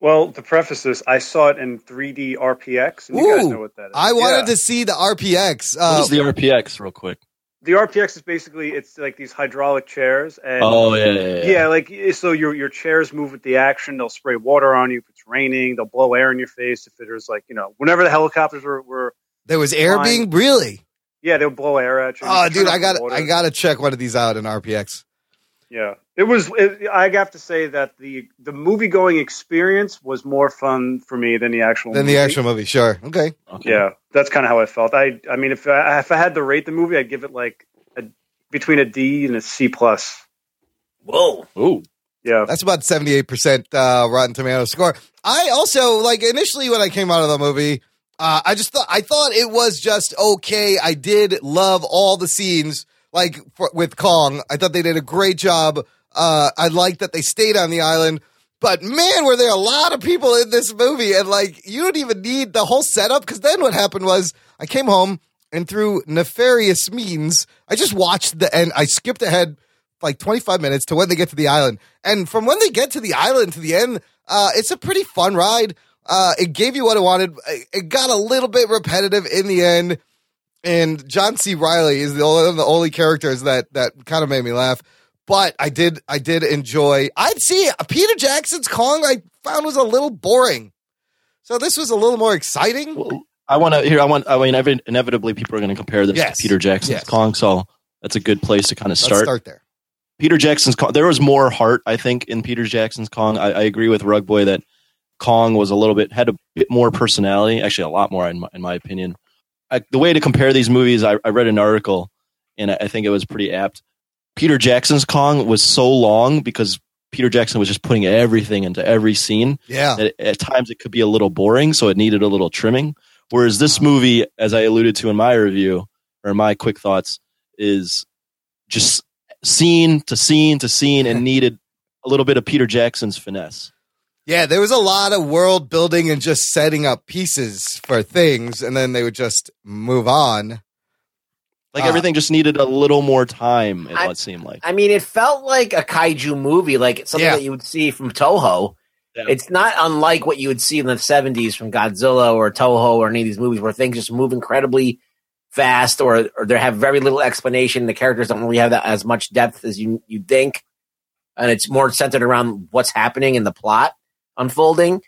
Well, to preface this, I saw it in 3D RPX, and you guys know what that is. I wanted to see the RPX. What is the RPX, real quick? The RPX is basically, it's like these hydraulic chairs. And like, so your chairs move with the action. They'll spray water on you if it's raining. They'll blow air in your face if it was like, whenever the helicopters were there was air flying, really? Yeah, they'll blow air at you. Oh, dude, I gotta check one of these out in RPX. Yeah, it was. I have to say that the movie going experience was more fun for me than the actual movie. Sure. Okay. Yeah, that's kind of how I felt. I mean, if I had to rate the movie, I'd give it like between a D and a C plus. Whoa. Ooh. Yeah, that's about 78% Rotten Tomatoes score. I also like initially when I came out of the movie, I thought it was just okay. I did love all the scenes. Like with Kong, I thought they did a great job. I liked that they stayed on the island, but man, were there a lot of people in this movie, and like you don't even need the whole setup, because then what happened was I came home and through nefarious means, I just watched the end. I skipped ahead like 25 minutes to when they get to the island, and from when they get to the island to the end, it's a pretty fun ride. It gave you what it wanted. It got a little bit repetitive in the end. And John C. Reilly is the only characters that kind of made me laugh, but I did enjoy. I'd see Peter Jackson's Kong. I found was a little boring, so this was a little more exciting. Well, inevitably people are going to compare this to Peter Jackson's Kong, so that's a good place to kind of start. Let's start there. Peter Jackson's Kong. There was more heart, I think, in Peter Jackson's Kong. I agree with Rug Boy that Kong was had a bit more personality, actually a lot more in my opinion. The way to compare these movies, I read an article, and I think it was pretty apt. Peter Jackson's Kong was so long because Peter Jackson was just putting everything into every scene. Yeah. That at times it could be a little boring, so it needed a little trimming. Whereas this movie, as I alluded to in my review, or my quick thoughts, is just scene to scene to scene and needed a little bit of Peter Jackson's finesse. Yeah, there was a lot of world building and just setting up pieces for things, and then they would just move on. Like everything just needed a little more time, it seemed like. I mean, it felt like a kaiju movie, like something that you would see from Toho. Yeah. It's not unlike what you would see in the 70s from Godzilla or Toho or any of these movies where things just move incredibly fast or they have very little explanation. The characters don't really have that as much depth as you think, and it's more centered around what's happening in the plot. Unfolding.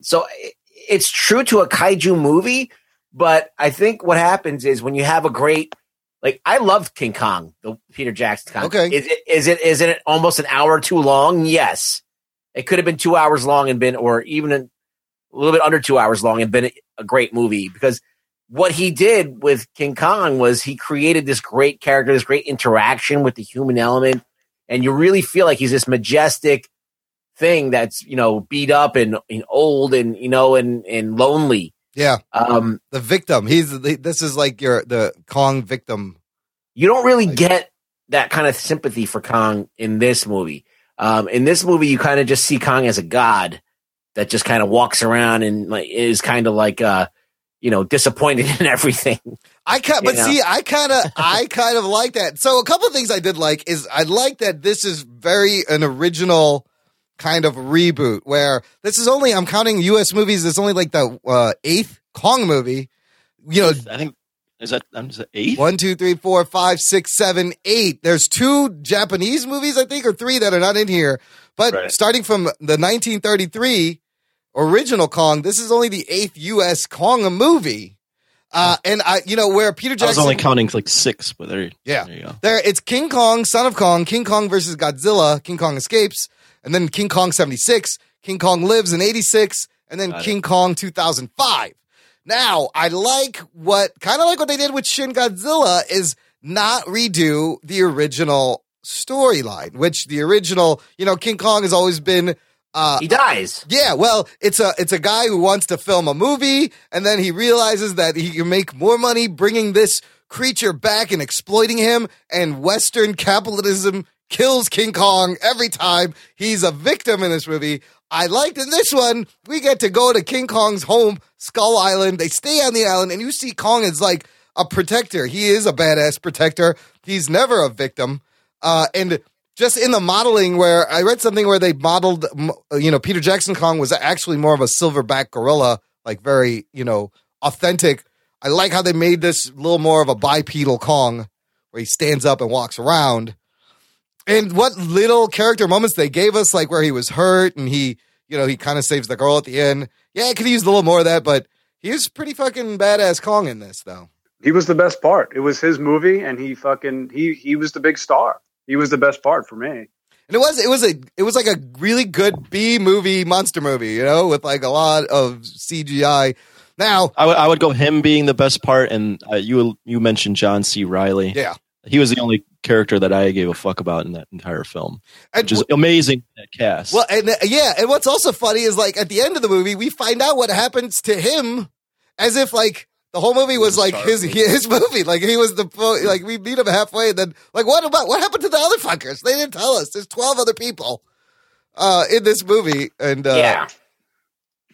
So it's true to a kaiju movie, but I think what happens is when you have a great, like I loved King Kong, the Peter Jackson Kong. Okay. Is it almost an hour too long? Yes. It could have been 2 hours long or even a little bit under 2 hours long and been a great movie, because what he did with King Kong was he created this great character, this great interaction with the human element. And you really feel like he's this majestic thing that's beat up and old and lonely. Yeah. The victim. This is like the Kong victim. You don't really get that kind of sympathy for Kong in this movie. In this movie, you kind of just see Kong as a god that just kind of walks around and like is kind of like disappointed in everything. I kind of like that. So a couple of things I did like is I like that this is very an original kind of reboot where this is only, I'm counting U.S. movies. It's only like the eighth Kong movie. I think is that eight? 1, 2, 3, 4, 5, 6, 7, 8. There's 2 Japanese movies, I think, or 3 that are not in here. But starting from the 1933 original Kong, this is only the 8th U.S. Kong movie. And where Peter Jackson, I was only counting like 6, but there you go. There it's King Kong, Son of Kong, King Kong versus Godzilla, King Kong Escapes, and then King Kong 76, King Kong Lives in 86, and then King Kong 2005. Now, I like what they did with Shin Godzilla is not redo the original storyline, which the original, King Kong has always been he dies. Yeah, well, it's a guy who wants to film a movie, and then he realizes that he can make more money bringing this creature back and exploiting him, and Western capitalism kills King Kong every time. He's a victim in this movie. I liked in this one, we get to go to King Kong's home, Skull Island. They stay on the island, and you see Kong is like a protector. He is a badass protector. He's never a victim. And just in the modeling where I read something where they modeled, you know, Peter Jackson Kong was actually more of a silverback gorilla, like very, you know, authentic. I like how they made this a little more of a bipedal Kong where he stands up and walks around. And what little character moments they gave us, like where he was hurt and he, you know, he kind of saves the girl at the end. Yeah, I could use a little more of that, but he is pretty fucking badass Kong in this, though. He was the best part. It was his movie, and he was the big star. He was the best part for me. And it was like a really good B movie monster movie, you know, with like a lot of CGI. Now I would go him being the best part, and you mentioned John C. Reilly. Yeah, he was the only character that I gave a fuck about in that entire film, which is amazing, that cast. Well, and yeah, and what's also funny is like at the end of the movie we find out what happens to him, as if like the whole movie was like his movie. Like he was the like we meet him halfway, and then like what happened to the other fuckers? They didn't tell us. There's 12 other people in this movie, and yeah.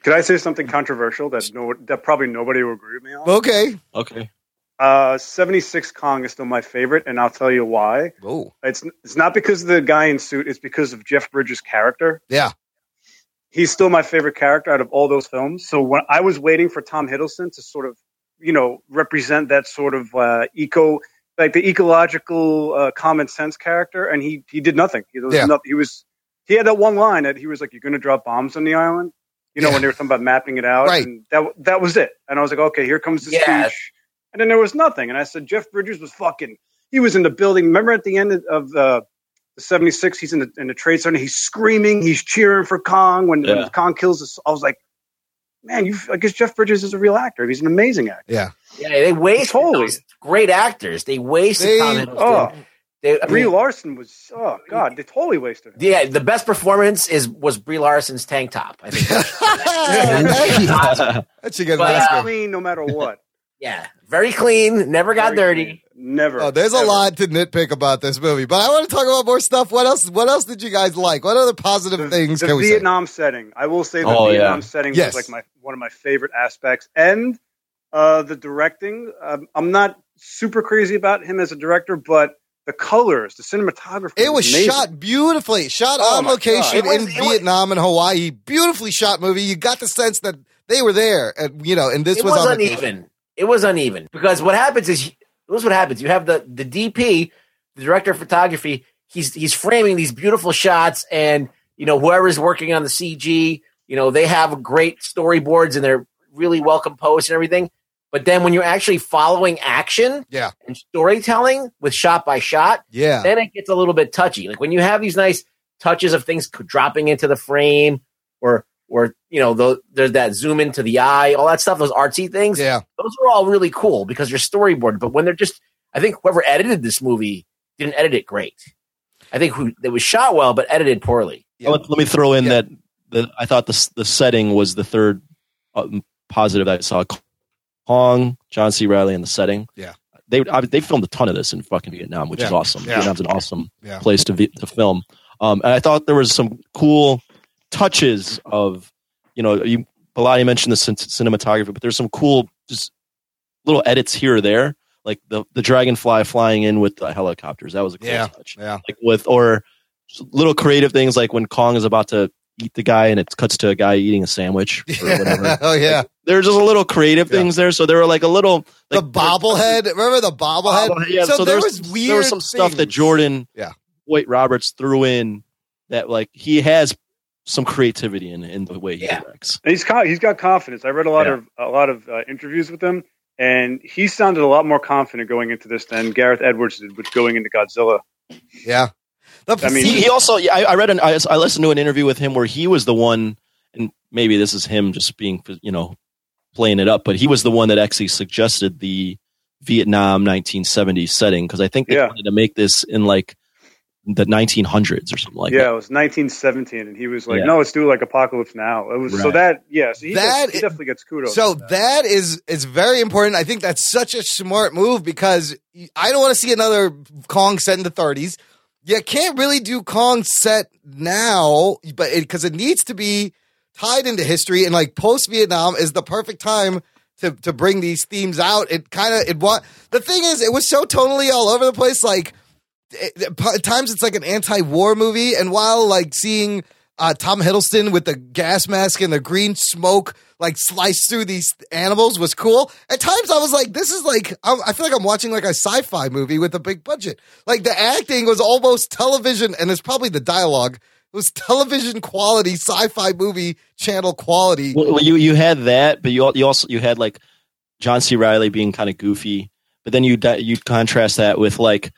Could I say something controversial that probably nobody will agree with me on? Okay. 76 Kong is still my favorite, and I'll tell you why. Oh, it's not because of the guy in suit; it's because of Jeff Bridges' character. Yeah, he's still my favorite character out of all those films. So when I was waiting for Tom Hiddleston to sort of, you know, represent that sort of ecological common sense character, and he did nothing. He had that one line that he was like, "You're going to drop bombs on the island." You know, when they were talking about mapping it out, right. And that was it. And I was like, okay, here comes the speech. And then there was nothing. And I said, Jeff Bridges was he was in the building. Remember at the end of the 76, he's in the trade center. He's screaming. He's cheering for Kong when Kong kills us. I was like, man, I guess Jeff Bridges is a real actor. He's an amazing actor. Yeah. Yeah, they wasted those great actors. They wasted Tom Hiddleston. Brie Larson was, oh god, they totally wasted her. Yeah, the best performance was Brie Larson's tank top, I think. That's a good one. Clean no matter what. Yeah, very clean, never got dirty. Clean. Never. Oh, there's a lot to nitpick about this movie, but I want to talk about more stuff. What else did you guys like? What other positive things can we say? The Vietnam setting. I will say the Vietnam setting was like one of my favorite aspects. And the directing. I'm not super crazy about him as a director, but the colors, the cinematography. It was amazing. Shot beautifully, shot on location in Vietnam and Hawaii. Beautifully shot movie. You got the sense that they were there, and you know. And this was uneven. It was uneven because what happens is you have the DP, the director of photography. He's framing these beautiful shots, and you know whoever's working on the CG, you know they have great storyboards and they're really well composed and everything. But then when you're actually following action and storytelling with shot by shot, then it gets a little bit touchy. Like when you have these nice touches of things dropping into the frame or you know, there's that zoom into the eye, all that stuff, those artsy things. Yeah. Those are all really cool because you're storyboarded. But when they're I think whoever edited this movie didn't edit it great. I think it was shot well but edited poorly. Yeah. Let me throw in that I thought the setting was the third positive that I saw. Kong, John C. Reilly, and the setting. Yeah, they filmed a ton of this in fucking Vietnam, which is awesome. Yeah. Vietnam's an awesome place to film. And I thought there was some cool touches of, you know, Bilal, you mentioned the cinematography, but there's some cool just little edits here or there, like the dragonfly flying in with the helicopters. That was a cool touch. Yeah, like or little creative things like when Kong is about to eat the guy and it cuts to a guy eating a sandwich or whatever. Oh yeah. Like, there's just a little creative things there. So there were like a little like, the bobblehead. Remember the bobblehead? Yeah, so there was weird. There was some stuff that Jordan White Roberts threw in that like he has some creativity in the way he acts. And he's got confidence. I read a lot of interviews with him, and he sounded a lot more confident going into this than Gareth Edwards did with going into Godzilla. Yeah. I mean, he also. I read I listened to an interview with him where he was the one, and maybe this is him just being, you know, playing it up, but he was the one that actually suggested the Vietnam 1970s setting because I think they wanted to make this in like the 1900s or something like that. Yeah, it was 1917, and he was like, "No, let's do like Apocalypse Now." It was so that so he definitely gets kudos. So that is very important. I think that's such a smart move because I don't want to see another Kong set in the 30s. You can't really do Kong set now, but because it needs to be tied into history, and like post Vietnam is the perfect time to bring these themes out. It kind of the thing is, it was so tonally all over the place, like. At times it's like an anti-war movie, and while like seeing Tom Hiddleston with the gas mask and the green smoke like slice through these animals was cool, at times I was like, this is like I feel like I'm watching like a sci-fi movie with a big budget. Like the acting was almost television, and it's probably the dialogue. It was television quality sci-fi movie channel quality. Well, you had that, but you also had like John C. Reilly being kind of goofy, but then you contrast that with like.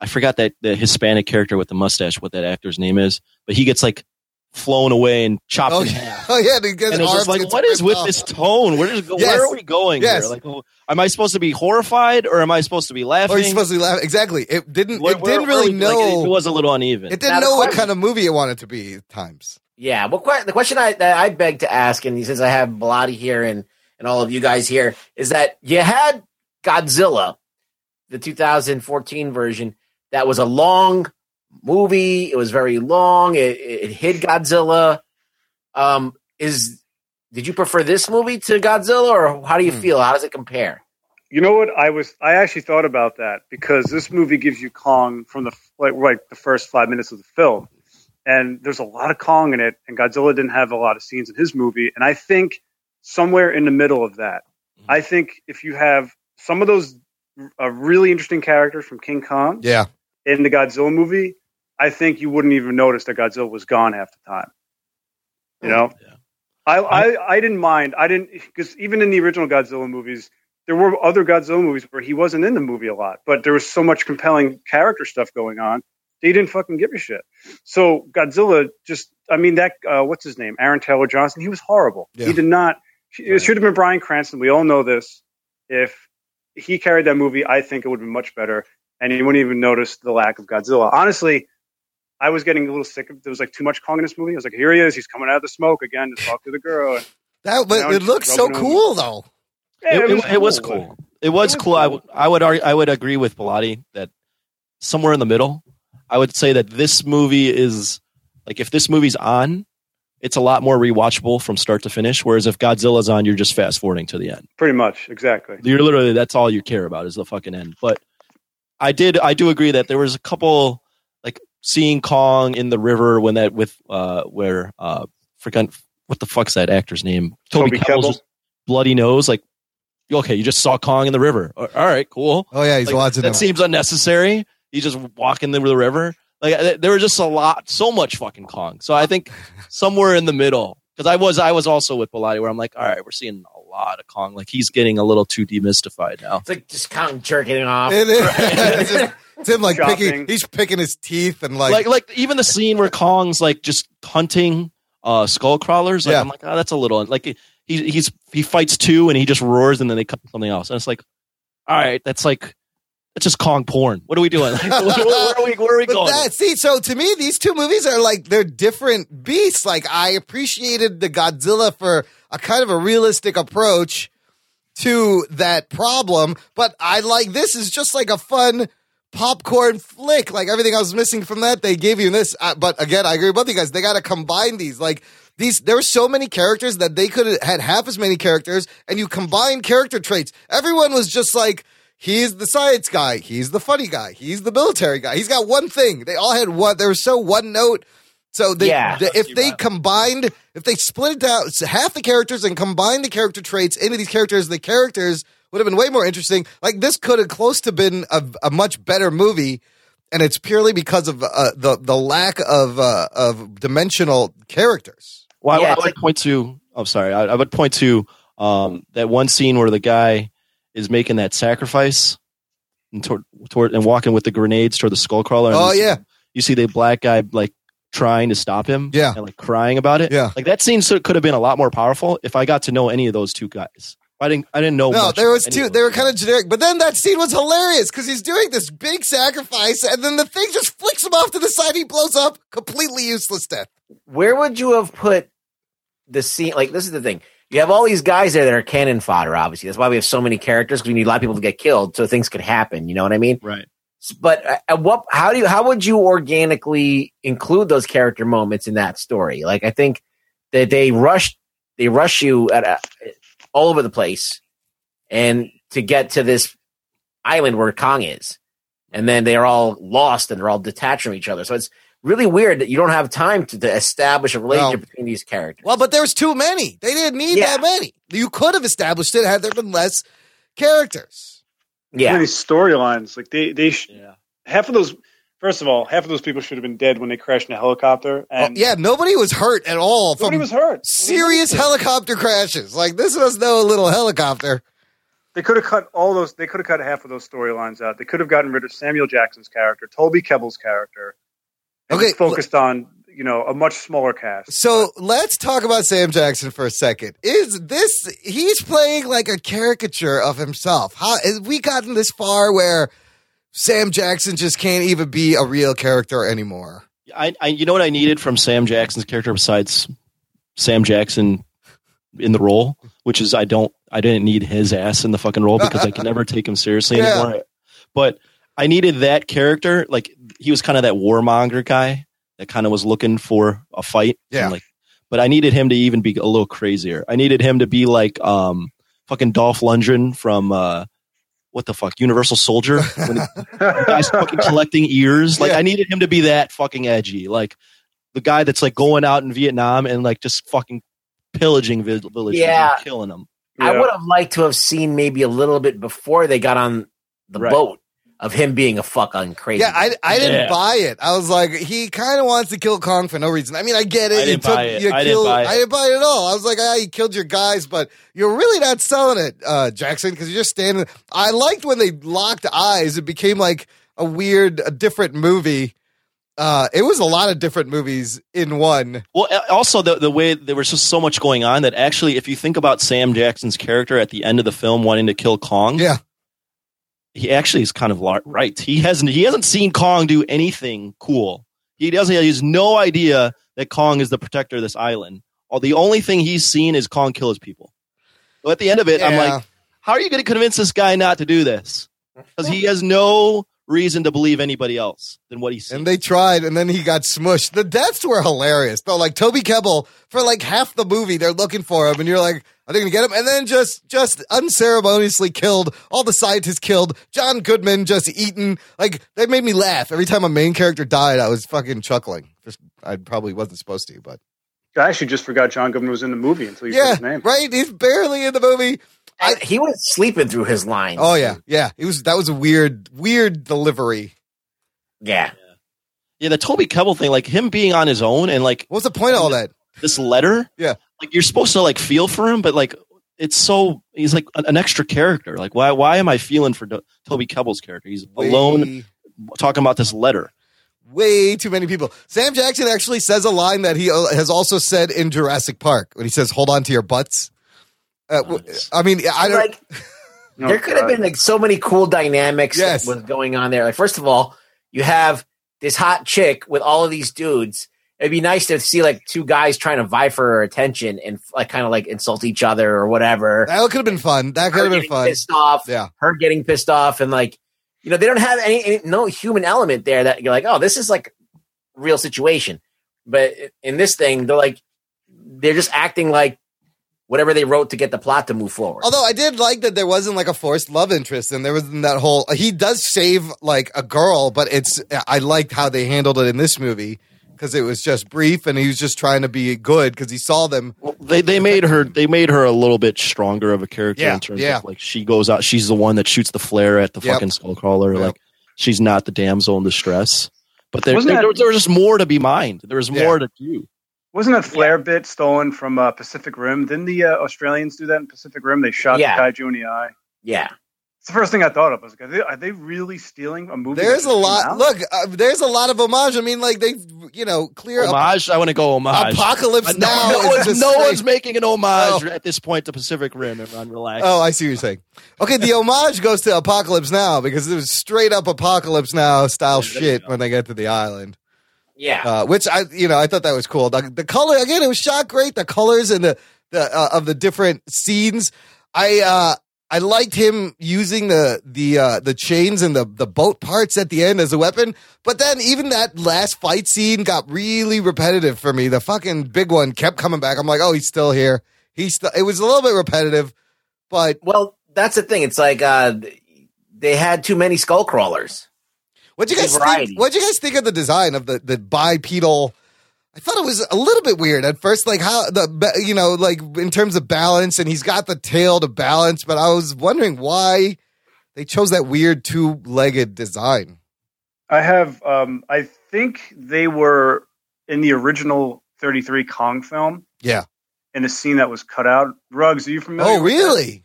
I forgot that the Hispanic character with the mustache, what that actor's name is, but he gets like flown away and chopped in half. Oh yeah, he gets and it's like, what is with this tone? Where are we going here? Like, am I supposed to be horrified or am I supposed to be laughing? Or are you supposed to be laughing? Exactly. It didn't really know. Like, it was a little uneven. It didn't know what kind of movie it wanted to be at times. Yeah, well, the question that I beg to ask, and since I have Bilotti here and all of you guys here, is that you had Godzilla, the 2014 version. That was a long movie. It was very long. It hid Godzilla. Did you prefer this movie to Godzilla, or how do you feel? How does it compare? You know what? I actually thought about that because this movie gives you Kong from the like the first 5 minutes of the film, and there's a lot of Kong in it, and Godzilla didn't have a lot of scenes in his movie, and I think somewhere in the middle of that, I think if you have some of those really interesting characters from King Kong, in the Godzilla movie, I think you wouldn't even notice that Godzilla was gone half the time. You know? Yeah. I didn't mind. I didn't, because even in the original Godzilla movies, there were other Godzilla movies where he wasn't in the movie a lot, but there was so much compelling character stuff going on, they didn't fucking give a shit. So Godzilla just, I mean, that, what's his name? Aaron Taylor Johnson, he was horrible. Yeah. He did not, it should have been Bryan Cranston. We all know this. If he carried that movie, I think it would have been much better. And you wouldn't even notice the lack of Godzilla. Honestly, I was getting a little sick of there was like too much Kong in this movie. I was like, here he is, he's coming out of the smoke again to talk to the girl. And, but it looked so cool, though. Yeah, it was cool. It was cool. I would agree with Bilotti that somewhere in the middle, I would say that this movie is like if this movie's on, it's a lot more rewatchable from start to finish. Whereas if Godzilla's on, you're just fast forwarding to the end. Pretty much, exactly. You're literally that's all you care about is the fucking end, but. I do agree that there was a couple like seeing Kong in the river when that with forgot what the fuck's that actor's name? Toby Kebbell. Bloody nose, like okay, you just saw Kong in the river. All right, cool. Oh yeah, he's like, lots of that seems unnecessary. He's just walking the river. Like there was just a lot, so much fucking Kong. So I think somewhere in the middle, because I was also with Bilotti where I'm like, all right, we're seeing a lot of Kong. Like he's getting a little too demystified now. It's like just Kong jerking it off. It is. It's just, it's him like picking his teeth and like even the scene where Kong's like just hunting skull crawlers. Like, I'm like, oh, that's a little like he fights two and he just roars and then they cut something else. And it's like, all right, that's like. It's just Kong porn. What are we doing? Like, where are we going? So to me, these two movies are like, they're different beasts. Like I appreciated the Godzilla for a kind of a realistic approach to that problem. But I like, this is just like a fun popcorn flick. Like everything I was missing from that, they gave you this. But again, I agree with you guys. They got to combine these. Like these, there were so many characters that they could have had half as many characters and you combine character traits. Everyone was just like, he's the science guy. He's the funny guy. He's the military guy. He's got one thing. They all had one. They were so one note. So if they split it out half the characters and combined the character traits into these characters, the characters would have been way more interesting. Like this could have close to been a much better movie, and it's purely because of the lack of dimensional characters. Well, yeah, I would point to that one scene where the guy. Is making that sacrifice and and walking with the grenades toward the skullcrawler. Oh yeah, you see the black guy like trying to stop him. Yeah, and like crying about it. Yeah, like that scene could have been a lot more powerful if I got to know any of those two guys. If I didn't know. No, there was two. They were kind of generic. But then that scene was hilarious because he's doing this big sacrifice, and then the thing just flicks him off to the side. He blows up, completely useless death. Where would you have put the scene? Like, this is the thing. You have all these guys there that are cannon fodder. Obviously, that's why we have so many characters, because we need a lot of people to get killed so things could happen. You know what I mean? Right. But at what? How would you organically include those character moments in that story? Like, I think that they rush you at all over the place, and to get to this island where Kong is, and then they are all lost and they're all detached from each other. So it's really weird that you don't have time to establish a relationship between these characters. Well, but there's too many. They didn't need that many. You could have established it had there been less characters. Yeah, storylines like they half of those. First of all, half of those people should have been dead when they crashed in a helicopter. And nobody was hurt at all. Nobody was hurt. Serious helicopter crashes. Like, this was no little helicopter. They could have cut all those. They could have cut half of those storylines out. They could have gotten rid of Samuel Jackson's character, Toby Kebbell's character. Okay, focused on a much smaller cast. So let's talk about Sam Jackson for a second. He's playing like a caricature of himself. How have we gotten this far where Sam Jackson just can't even be a real character anymore? I you know what I needed from Sam Jackson's character besides Sam Jackson in the role, which is I didn't need his ass in the fucking role because I can never take him seriously anymore. But I needed that character. Like, he was kind of that warmonger guy that kind of was looking for a fight. Yeah. But I needed him to even be a little crazier. I needed him to be like fucking Dolph Lundgren from Universal Soldier. When the guy's fucking collecting ears. Like, I needed him to be that fucking edgy. Like, the guy that's like going out in Vietnam and like just fucking pillaging villages and killing them. Yeah. I would have liked to have seen maybe a little bit before they got on the boat. Of him being a fucking crazy. Yeah, I didn't buy it. I was like, he kind of wants to kill Kong for no reason. I mean, I get it. I didn't buy it at all. I was like, you killed your guys, but you're really not selling it, Jackson, because you're just standing. I liked when they locked eyes. It became like a different movie. It was a lot of different movies in one. Well, also the way there was just so much going on that actually, if you think about Sam Jackson's character at the end of the film wanting to kill Kong. Yeah. He actually is kind of right. He hasn't seen Kong do anything cool. He has no idea that Kong is the protector of this island. The only thing he's seen is Kong kill his people. So at the end of it, I'm like, how are you going to convince this guy not to do this? Because he has no reason to believe anybody else than what he sees. And they tried, and then he got smushed. The deaths were hilarious, though. Like, Toby Kebbell, for like half the movie, they're looking for him, and you're like, are they going to get him? And then just unceremoniously killed, all the scientists killed, John Goodman just eaten. Like, they made me laugh. Every time a main character died, I was fucking chuckling. I probably wasn't supposed to, but. I actually just forgot John Goodman was in the movie until you said his name. Right? He's barely in the movie. He was sleeping through his lines. Oh, yeah. Yeah. That was a weird delivery. Yeah. Yeah, the Toby Kebbell thing, like him being on his own and like. What's the point of all that? This letter? Yeah. Like, you're supposed to like feel for him, but like it's so he's like an extra character. Like, why am I feeling for Toby Kebbell's character? He's alone talking about this letter. Way too many people. Sam Jackson actually says a line that he has also said in Jurassic Park when he says, "Hold on to your butts." Nice. I mean, I don't. Like, there could have been like so many cool dynamics that was going on there. Like, first of all, you have this hot chick with all of these dudes. It'd be nice to see like two guys trying to vie for her attention and like kind of like insult each other or whatever. That could have been fun. That could have been fun. Pissed off, her getting pissed off, and like they don't have no human element there that you're like, oh, this is like a real situation. But in this thing, they're just acting like whatever they wrote to get the plot to move forward. Although I did like that there wasn't like a forced love interest, and there wasn't that whole. He does save like a girl, but I liked how they handled it in this movie. Because it was just brief, and he was just trying to be good. Because he saw them, they made her a little bit stronger of a character in terms of like she goes out. She's the one that shoots the flare at the fucking skullcrawler. Yep. Like, she's not the damsel in distress. But there was just more to be mined. There was more to do. Wasn't that flare bit stolen from Pacific Rim? Didn't the Australians do that in Pacific Rim? They shot the kaiju in the eye. Yeah. It's the first thing I thought of. I was like, are they really stealing a movie? There's a lot. Out? Look, there's a lot of homage. I mean, like they, you know, clear homage. I want to go homage. Apocalypse Now. No one's making an homage at this point to Pacific Rim. Everyone relax. Oh, I see what you're saying. Okay, the homage goes to Apocalypse Now because it was straight up Apocalypse Now style shit when they get to the island. Yeah, which I thought that was cool. The color again, it was shot great. The colors and the of the different scenes. I liked him using the chains and the boat parts at the end as a weapon. But then even that last fight scene got really repetitive for me. The fucking big one kept coming back. I'm like, oh, he's still here. It was a little bit repetitive, but well, that's the thing. It's like they had too many skull crawlers. What'd you guys think of the design of the bipedal? I thought it was a little bit weird at first, like how the, you know, like in terms of balance, and he's got the tail to balance, but I was wondering why they chose that weird two-legged design. I have, I think they were in the original 33 Kong film. Yeah. In a scene that was cut out. Ruggs, are you familiar? Oh, really?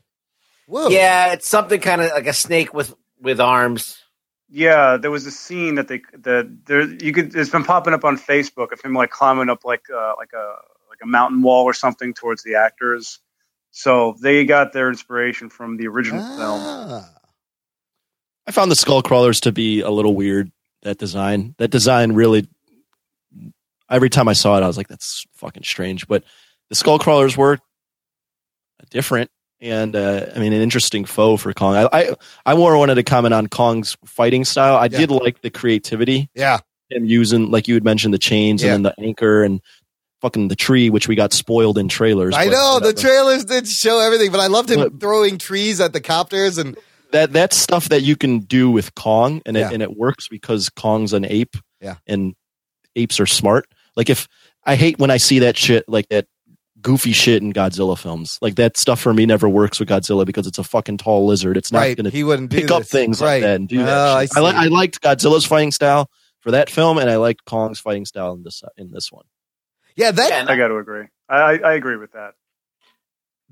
Whoa. Yeah. It's something kind of like a snake with arms. Yeah, there was a scene it's been popping up on Facebook of him like climbing up like a mountain wall or something towards the actors. So they got their inspiration from the original film. I found the skull crawlers to be a little weird. That design really. Every time I saw it, I was like, "That's fucking strange." But the skull crawlers were different. And an interesting foe for Kong. I more wanted to comment on Kong's fighting style. I did like the creativity. Yeah, him using, like you had mentioned, the chains and then the anchor and fucking the tree, which we got spoiled in trailers. I know the trailers did show everything, but I loved him throwing trees at the copters and that stuff that you can do with Kong, and it works because Kong's an ape. Yeah, and apes are smart. Like if I hate when I see that shit like that. Goofy shit in Godzilla films, like that stuff for me never works with Godzilla because it's a fucking tall lizard. It's not going to pick up things like that and do that. I liked Godzilla's fighting style for that film, and I liked Kong's fighting style in this one. Yeah, I got to agree. I agree with that.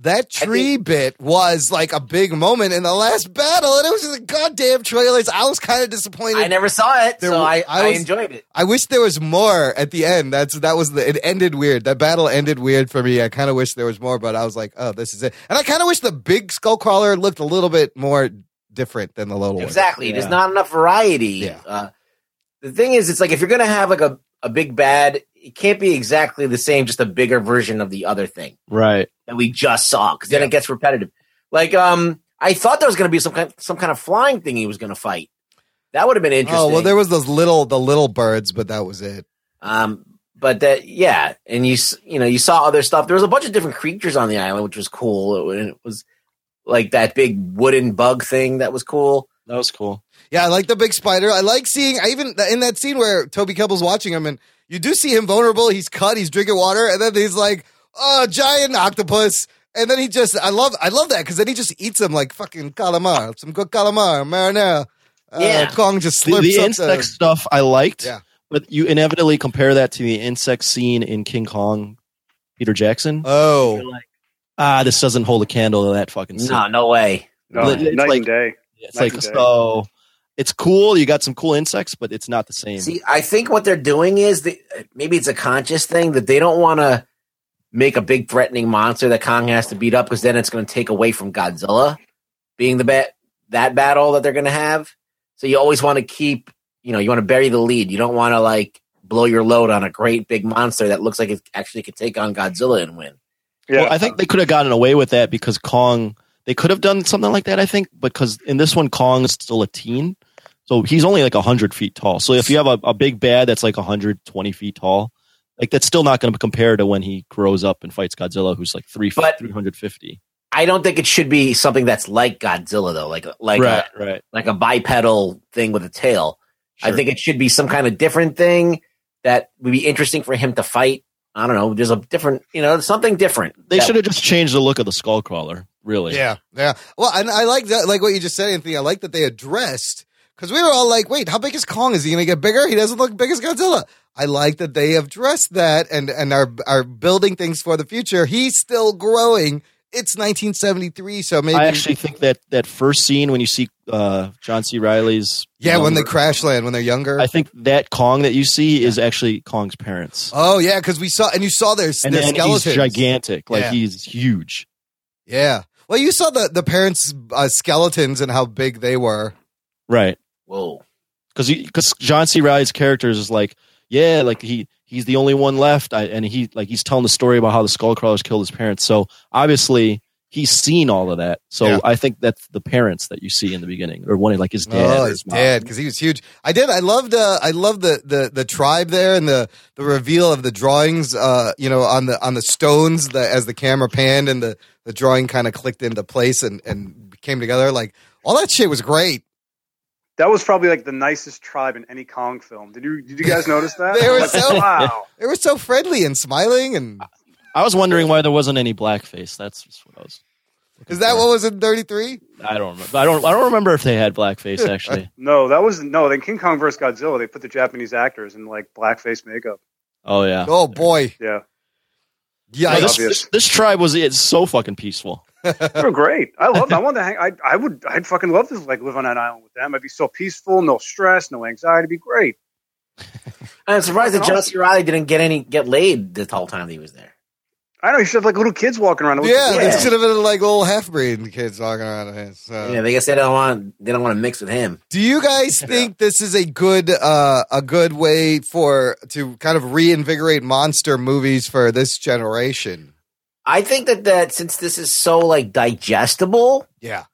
That tree bit was like a big moment in the last battle, and it was just like goddamn trailers. I was kind of disappointed. I never saw it, so I enjoyed it. I wish there was more at the end. It ended weird. That battle ended weird for me. I kind of wish there was more, but I was like, oh, this is it. And I kind of wish the big skullcrawler looked a little bit more different than the little one. Exactly. Yeah. There's not enough variety. Yeah. The thing is, it's like if you're going to have like a big bad, it can't be exactly the same, just a bigger version of the other thing. Right. That we just saw, because then it gets repetitive. Like, I thought there was going to be some kind of flying thing he was going to fight. That would have been interesting. Oh, well, there was those little birds, but that was it. But that, yeah. And you saw other stuff. There was a bunch of different creatures on the island, which was cool. It was like that big wooden bug thing. That was cool. Yeah. I like the big spider. I like seeing, even in that scene where Toby Kebbell's watching him and you do see him vulnerable. He's cut. He's drinking water. And then he's like, oh, giant octopus. And then he just, I love that. Cause then he just eats them like fucking calamar, some good calamar, marinara. Yeah. Kong just slips the insect stuff I liked, but you inevitably compare that to the insect scene in King Kong, Peter Jackson. Oh, you're like, this doesn't hold a candle to that fucking scene. No way. No, night and day. It's night like, so it's cool. You got some cool insects, but it's not the same. See, I think what they're doing is maybe it's a conscious thing that they don't want to make a big threatening monster that Kong has to beat up, because then it's going to take away from Godzilla being the that battle that they're going to have. So you always want to keep, you want to bury the lead. You don't want to like blow your load on a great big monster that looks like it actually could take on Godzilla and win. Yeah, well, I think they could have gotten away with that because they could have done something like that, I think, because in this one, Kong is still a teen. So he's only like 100 feet tall. So if you have a big bad that's like 120 feet tall, like that's still not going to compare to when he grows up and fights Godzilla, who's like 350. I don't think it should be something that's like Godzilla, though, like a bipedal thing with a tail. Sure. I think it should be some kind of different thing that would be interesting for him to fight. I don't know. There's a different, something different. They should have just changed the look of the skullcrawler, really. Yeah, yeah. Well, and I like that, like what you just said, Anthony. I like that they addressed. Because we were all like, wait, how big is Kong? Is he going to get bigger? He doesn't look big as Godzilla. I like that they have addressed that and are building things for the future. He's still growing it's 1973, so maybe. I actually think that first scene when you see John C. Reilly's. Yeah, when they crash land, when they're younger. I think that Kong that you see is actually Kong's parents. Oh, yeah, because we saw, and you saw their skeletons. He's gigantic. Like, he's huge. Yeah. Well, you saw the parents' skeletons and how big they were. Right. Whoa. Because John C. Reilly's character is like, yeah, like he's the only one left, and he's telling the story about how the Skullcrawlers killed his parents. So obviously he's seen all of that. So I think that's the parents that you see in the beginning, or one like his dad. Oh, his dad, because he was huge. I loved the tribe there, and the reveal of the drawings. On the stones as the camera panned and the drawing kind of clicked into place and came together. Like, all that shit was great. That was probably like the nicest tribe in any Kong film. Did you guys notice that? They were like, so wow. They were so friendly and smiling, and I was wondering why there wasn't any blackface. That's just what I was. Is that what was in 33? I don't remember. I don't remember if they had blackface actually. No. Then King Kong versus Godzilla, they put the Japanese actors in like blackface makeup. Oh yeah. Oh boy. Yeah. Yeah. No, this tribe it's so fucking peaceful. They're great. I love them. I want to hang. I'd fucking love to like live on that island with them. I'd be so peaceful, no stress, no anxiety. It'd be great. I'm surprised that John C. Reilly didn't get laid the whole time that he was there. I know, he should have like little kids walking around. They should have been like little half-breed kids walking around. So. Yeah, they guess they don't want to mix with him. Do you guys think this is a good way to kind of reinvigorate monster movies for this generation? I think that since this is so like digestible, yeah,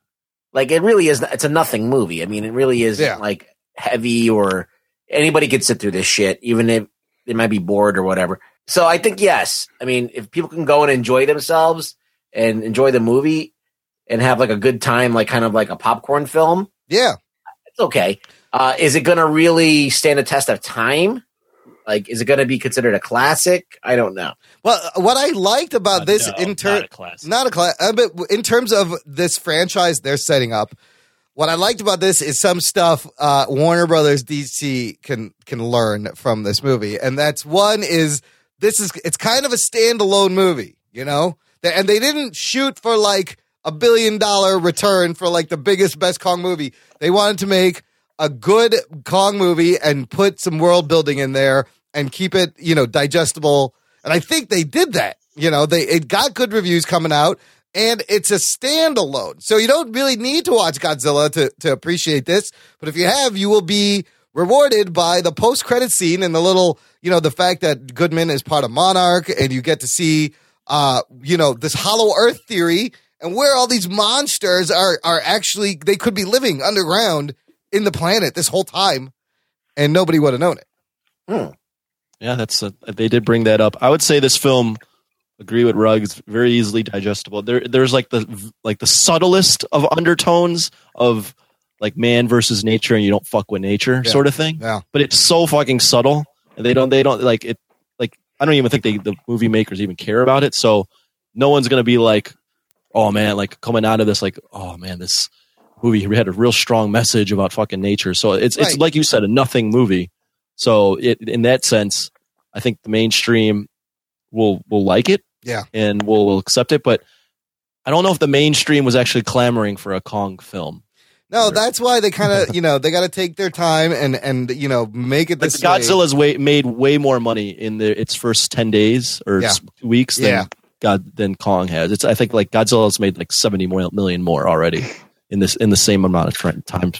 like it really is. It's a nothing movie. I mean, it really isn't like heavy, or anybody could sit through this shit, even if they might be bored or whatever. So I think yes. I mean, if people can go and enjoy themselves and enjoy the movie and have like a good time, like kind of like a popcorn film, yeah, it's okay. Is it going to really stand the test of time? Like, is it going to be considered a classic? I don't know. Well, what I liked about this, but in terms of this franchise they're setting up, what I liked about this is some stuff Warner Brothers DC can learn from this movie, and that's one is it's kind of a standalone movie, you know, and they didn't shoot for like $1 billion return for like the biggest, best Kong movie. They wanted to make a good Kong movie and put some world building in there and keep it, you know, digestible. And I think they did that. You know, it got good reviews coming out, and it's a standalone. So you don't really need to watch Godzilla to appreciate this. But if you have, you will be rewarded by the post-credit scene and the little, you know, the fact that Goodman is part of Monarch, and you get to see, you know, this hollow earth theory and where all these monsters are actually, they could be living underground in the planet this whole time, and nobody would have known it. Hmm. Yeah, they did bring that up. I would say this film, agree with Ruggs, very easily digestible. There's like the subtlest of undertones of like man versus nature, and you don't fuck with nature sort of thing. Yeah. But it's so fucking subtle, and they don't like it. Like, I don't even think the movie makers even care about it. So no one's gonna be like, oh man, like coming out of this, like, oh man, this movie had a real strong message about fucking nature. So it's like you said, a nothing movie. So in that sense, I think the mainstream will like it, and will accept it. But I don't know if the mainstream was actually clamoring for a Kong film. No, that's why they kind of, you know, they got to take their time and you know, make it this like Godzilla's way. Godzilla's made way more money in its first 10 days or 2 weeks than Kong has. It's, I think like Godzilla's made like $70 million more already. In the same amount of time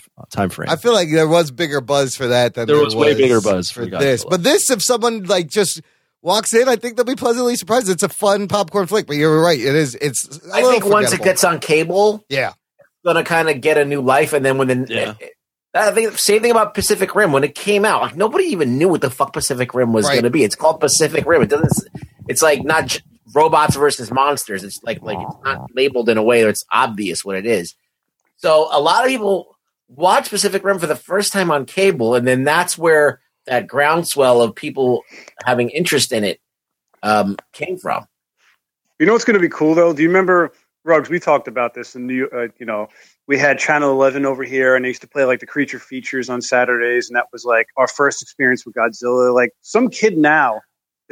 frame. I feel like there was bigger buzz for that than there was way bigger buzz for this. But this, if someone like just walks in, I think they'll be pleasantly surprised. It's a fun popcorn flick. But you're right, it is. It's. I think once it gets on cable, it's gonna kind of get a new life. And then I think the same thing about Pacific Rim when it came out. Like nobody even knew what the fuck Pacific Rim was gonna be. It's called Pacific Rim. It doesn't. It's like not robots versus monsters. It's like it's not labeled in a way that it's obvious what it is. So a lot of people watch Pacific Rim for the first time on cable, and then that's where that groundswell of people having interest in it came from. You know what's going to be cool, though? Do you remember, Ruggs, we talked about this in New York, you know, we had Channel 11 over here, and they used to play, like, the creature features on Saturdays, and that was, like, our first experience with Godzilla. Like, some kid now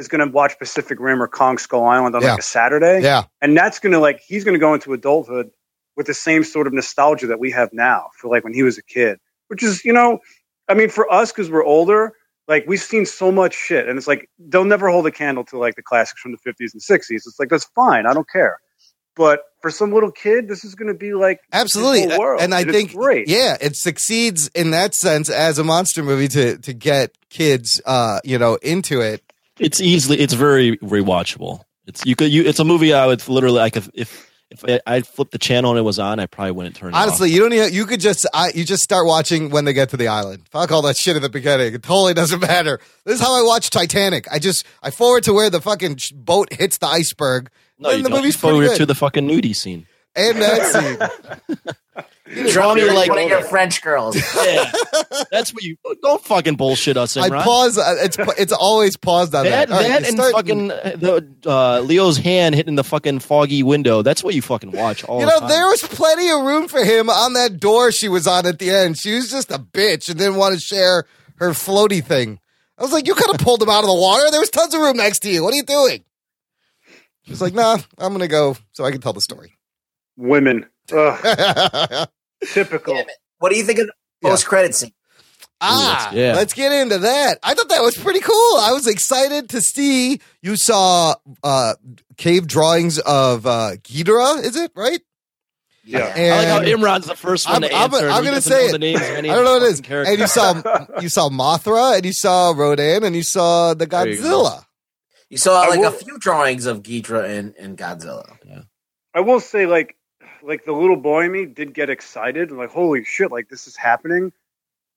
is going to watch Pacific Rim or Kong Skull Island on like a Saturday. Yeah. And that's going to he's going to go into adulthood with the same sort of nostalgia that we have now for when he was a kid, which is, for us, cause we're older, we've seen so much shit, and it's they'll never hold a candle to the classics from the '50s and sixties. It's that's fine. I don't care. But for some little kid, this is going to be absolutely. This whole world. And I think, great. Yeah, it succeeds in that sense as a monster movie to get kids, into it. It's very rewatchable. It's a movie I would literally if I flipped the channel and it was on, I probably wouldn't turn it off. Honestly, you don't even, you could just you just start watching when they get to the island. Fuck all that shit at the beginning. It totally doesn't matter. This is how I watch Titanic. I forward to where the fucking boat hits the iceberg. No, and you don't. You forward to the fucking nudie scene. And that scene. Draw me like one of your French girls. Yeah. That's what you don't fucking bullshit us, Imran. I pause. It's always paused on that. That and fucking Leo's hand hitting the fucking foggy window. That's what you fucking watch all the time. There was plenty of room for him on that door she was on at the end. She was just a bitch and didn't want to share her floaty thing. I was you could have pulled him out of the water. There was tons of room next to you. What are you doing? She was nah, I'm going to go so I can tell the story. Women. Typical. What do you think of the post-credit scene? Let's get into that. I thought that was pretty cool. I was excited to see. You saw cave drawings of Ghidorah, is it, right? Yeah. And I like how Imran's the first one to answer. I'm going to say it. I don't know what it is. Characters. And you saw Mothra, and you saw Rodan, and you saw the Godzilla. You saw a few drawings of Ghidorah and Godzilla. Yeah. I will say the little boy in me did get excited and holy shit, this is happening,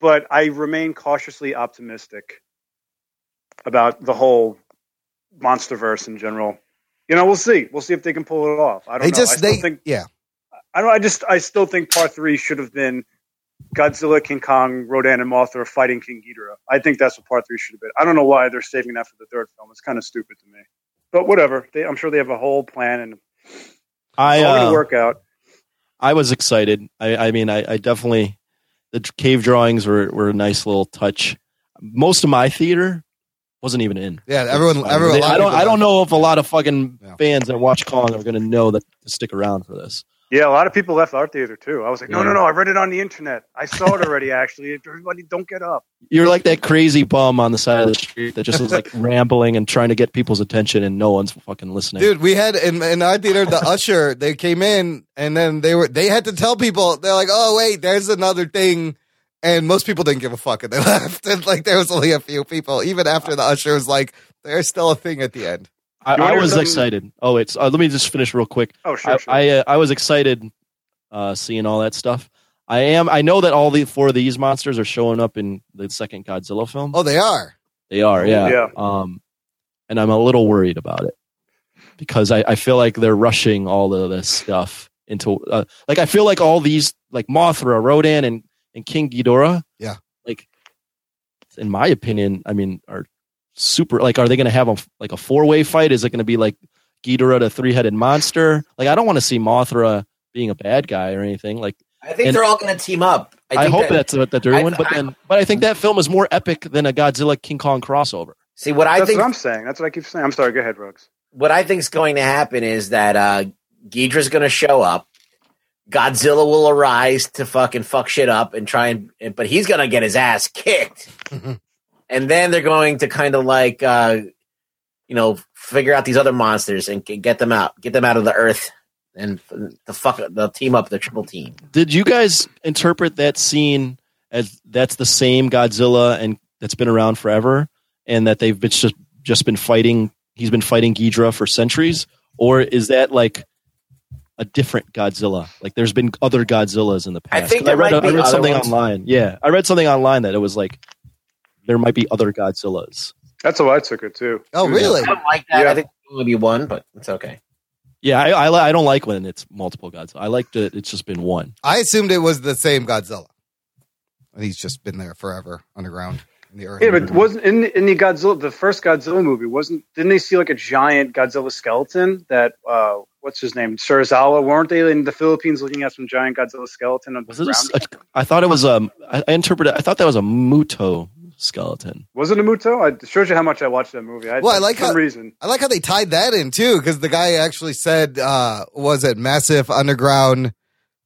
but I remain cautiously optimistic about the whole MonsterVerse in general. We'll see. We'll see if they can pull it off. I don't know. I still think part 3 should have been Godzilla, King Kong, Rodan, and Mothra fighting King Ghidorah. I think that's what part 3 should have been. I don't know why they're saving that for the third film. It's kind of stupid to me, but whatever. I'm sure they have a whole plan and I work out. I was excited. I definitely, the cave drawings were a nice little touch. Most of my theater wasn't even in. Yeah, everyone. I don't know if a lot of fucking fans that watch Kong are going to know that to stick around for this. Yeah, a lot of people left our theater too. I was no, I read it on the internet. I saw it already. Actually, everybody, don't get up. You're like that crazy bum on the side of the street that just was rambling and trying to get people's attention, and no one's fucking listening. Dude, we had in our theater the usher. They came in, and then they had to tell people. They're like, "Oh wait, there's another thing," and most people didn't give a fuck, and they left. And there was only a few people, even after the usher was like, "There's still a thing at the end." I was excited. Oh, it's let me just finish real quick. Oh, sure. I was excited seeing all that stuff. I am. I know that all the 4 of these monsters are showing up in the second Godzilla film. Oh, they are. They are. Yeah. Yeah. And I'm a little worried about it because I feel like they're rushing all of this stuff into I feel like all these Mothra, Rodan, and King Ghidorah. Yeah. In my opinion, are. Super, are they going to have a 4-way fight? Is it going to be Ghidorah, the 3-headed monster? I don't want to see Mothra being a bad guy or anything. I think they're all going to team up. I hope that's what they're doing. But I think that film is more epic than a Godzilla King Kong crossover. See what I'm saying. That's what I keep saying. I'm sorry. Go ahead, Ruggs. What I think is going to happen is that Ghidorah's going to show up. Godzilla will arise to fucking fuck shit up and try but he's going to get his ass kicked. And then they're going to kind of figure out these other monsters and get them out of the earth and they'll team up, the triple team. Did you guys interpret that scene as that's the same Godzilla and that's been around forever and that they've been just been fighting? He's been fighting Ghidorah for centuries, or is that a different Godzilla? There's been other Godzillas in the past. I think I read something online. Yeah, I read something online that it was there might be other Godzillas. That's how I took it too. Oh, really? I don't like that. Yeah. I think it's only be one, but it's okay. Yeah, I don't like when it's multiple Godzilla. I like that it's just been one. I assumed it was the same Godzilla. He's just been there forever underground in the earth. Yeah, but wasn't in the Godzilla, the first Godzilla movie, didn't they see a giant Godzilla skeleton that what's his name, Surazawa? Weren't they in the Philippines looking at some giant Godzilla skeleton? I thought it was I thought that was a Muto. skeleton. Was it a Muto? It shows you how much I watched that movie. I like how they tied that in too, because the guy actually said, "Was it massive underground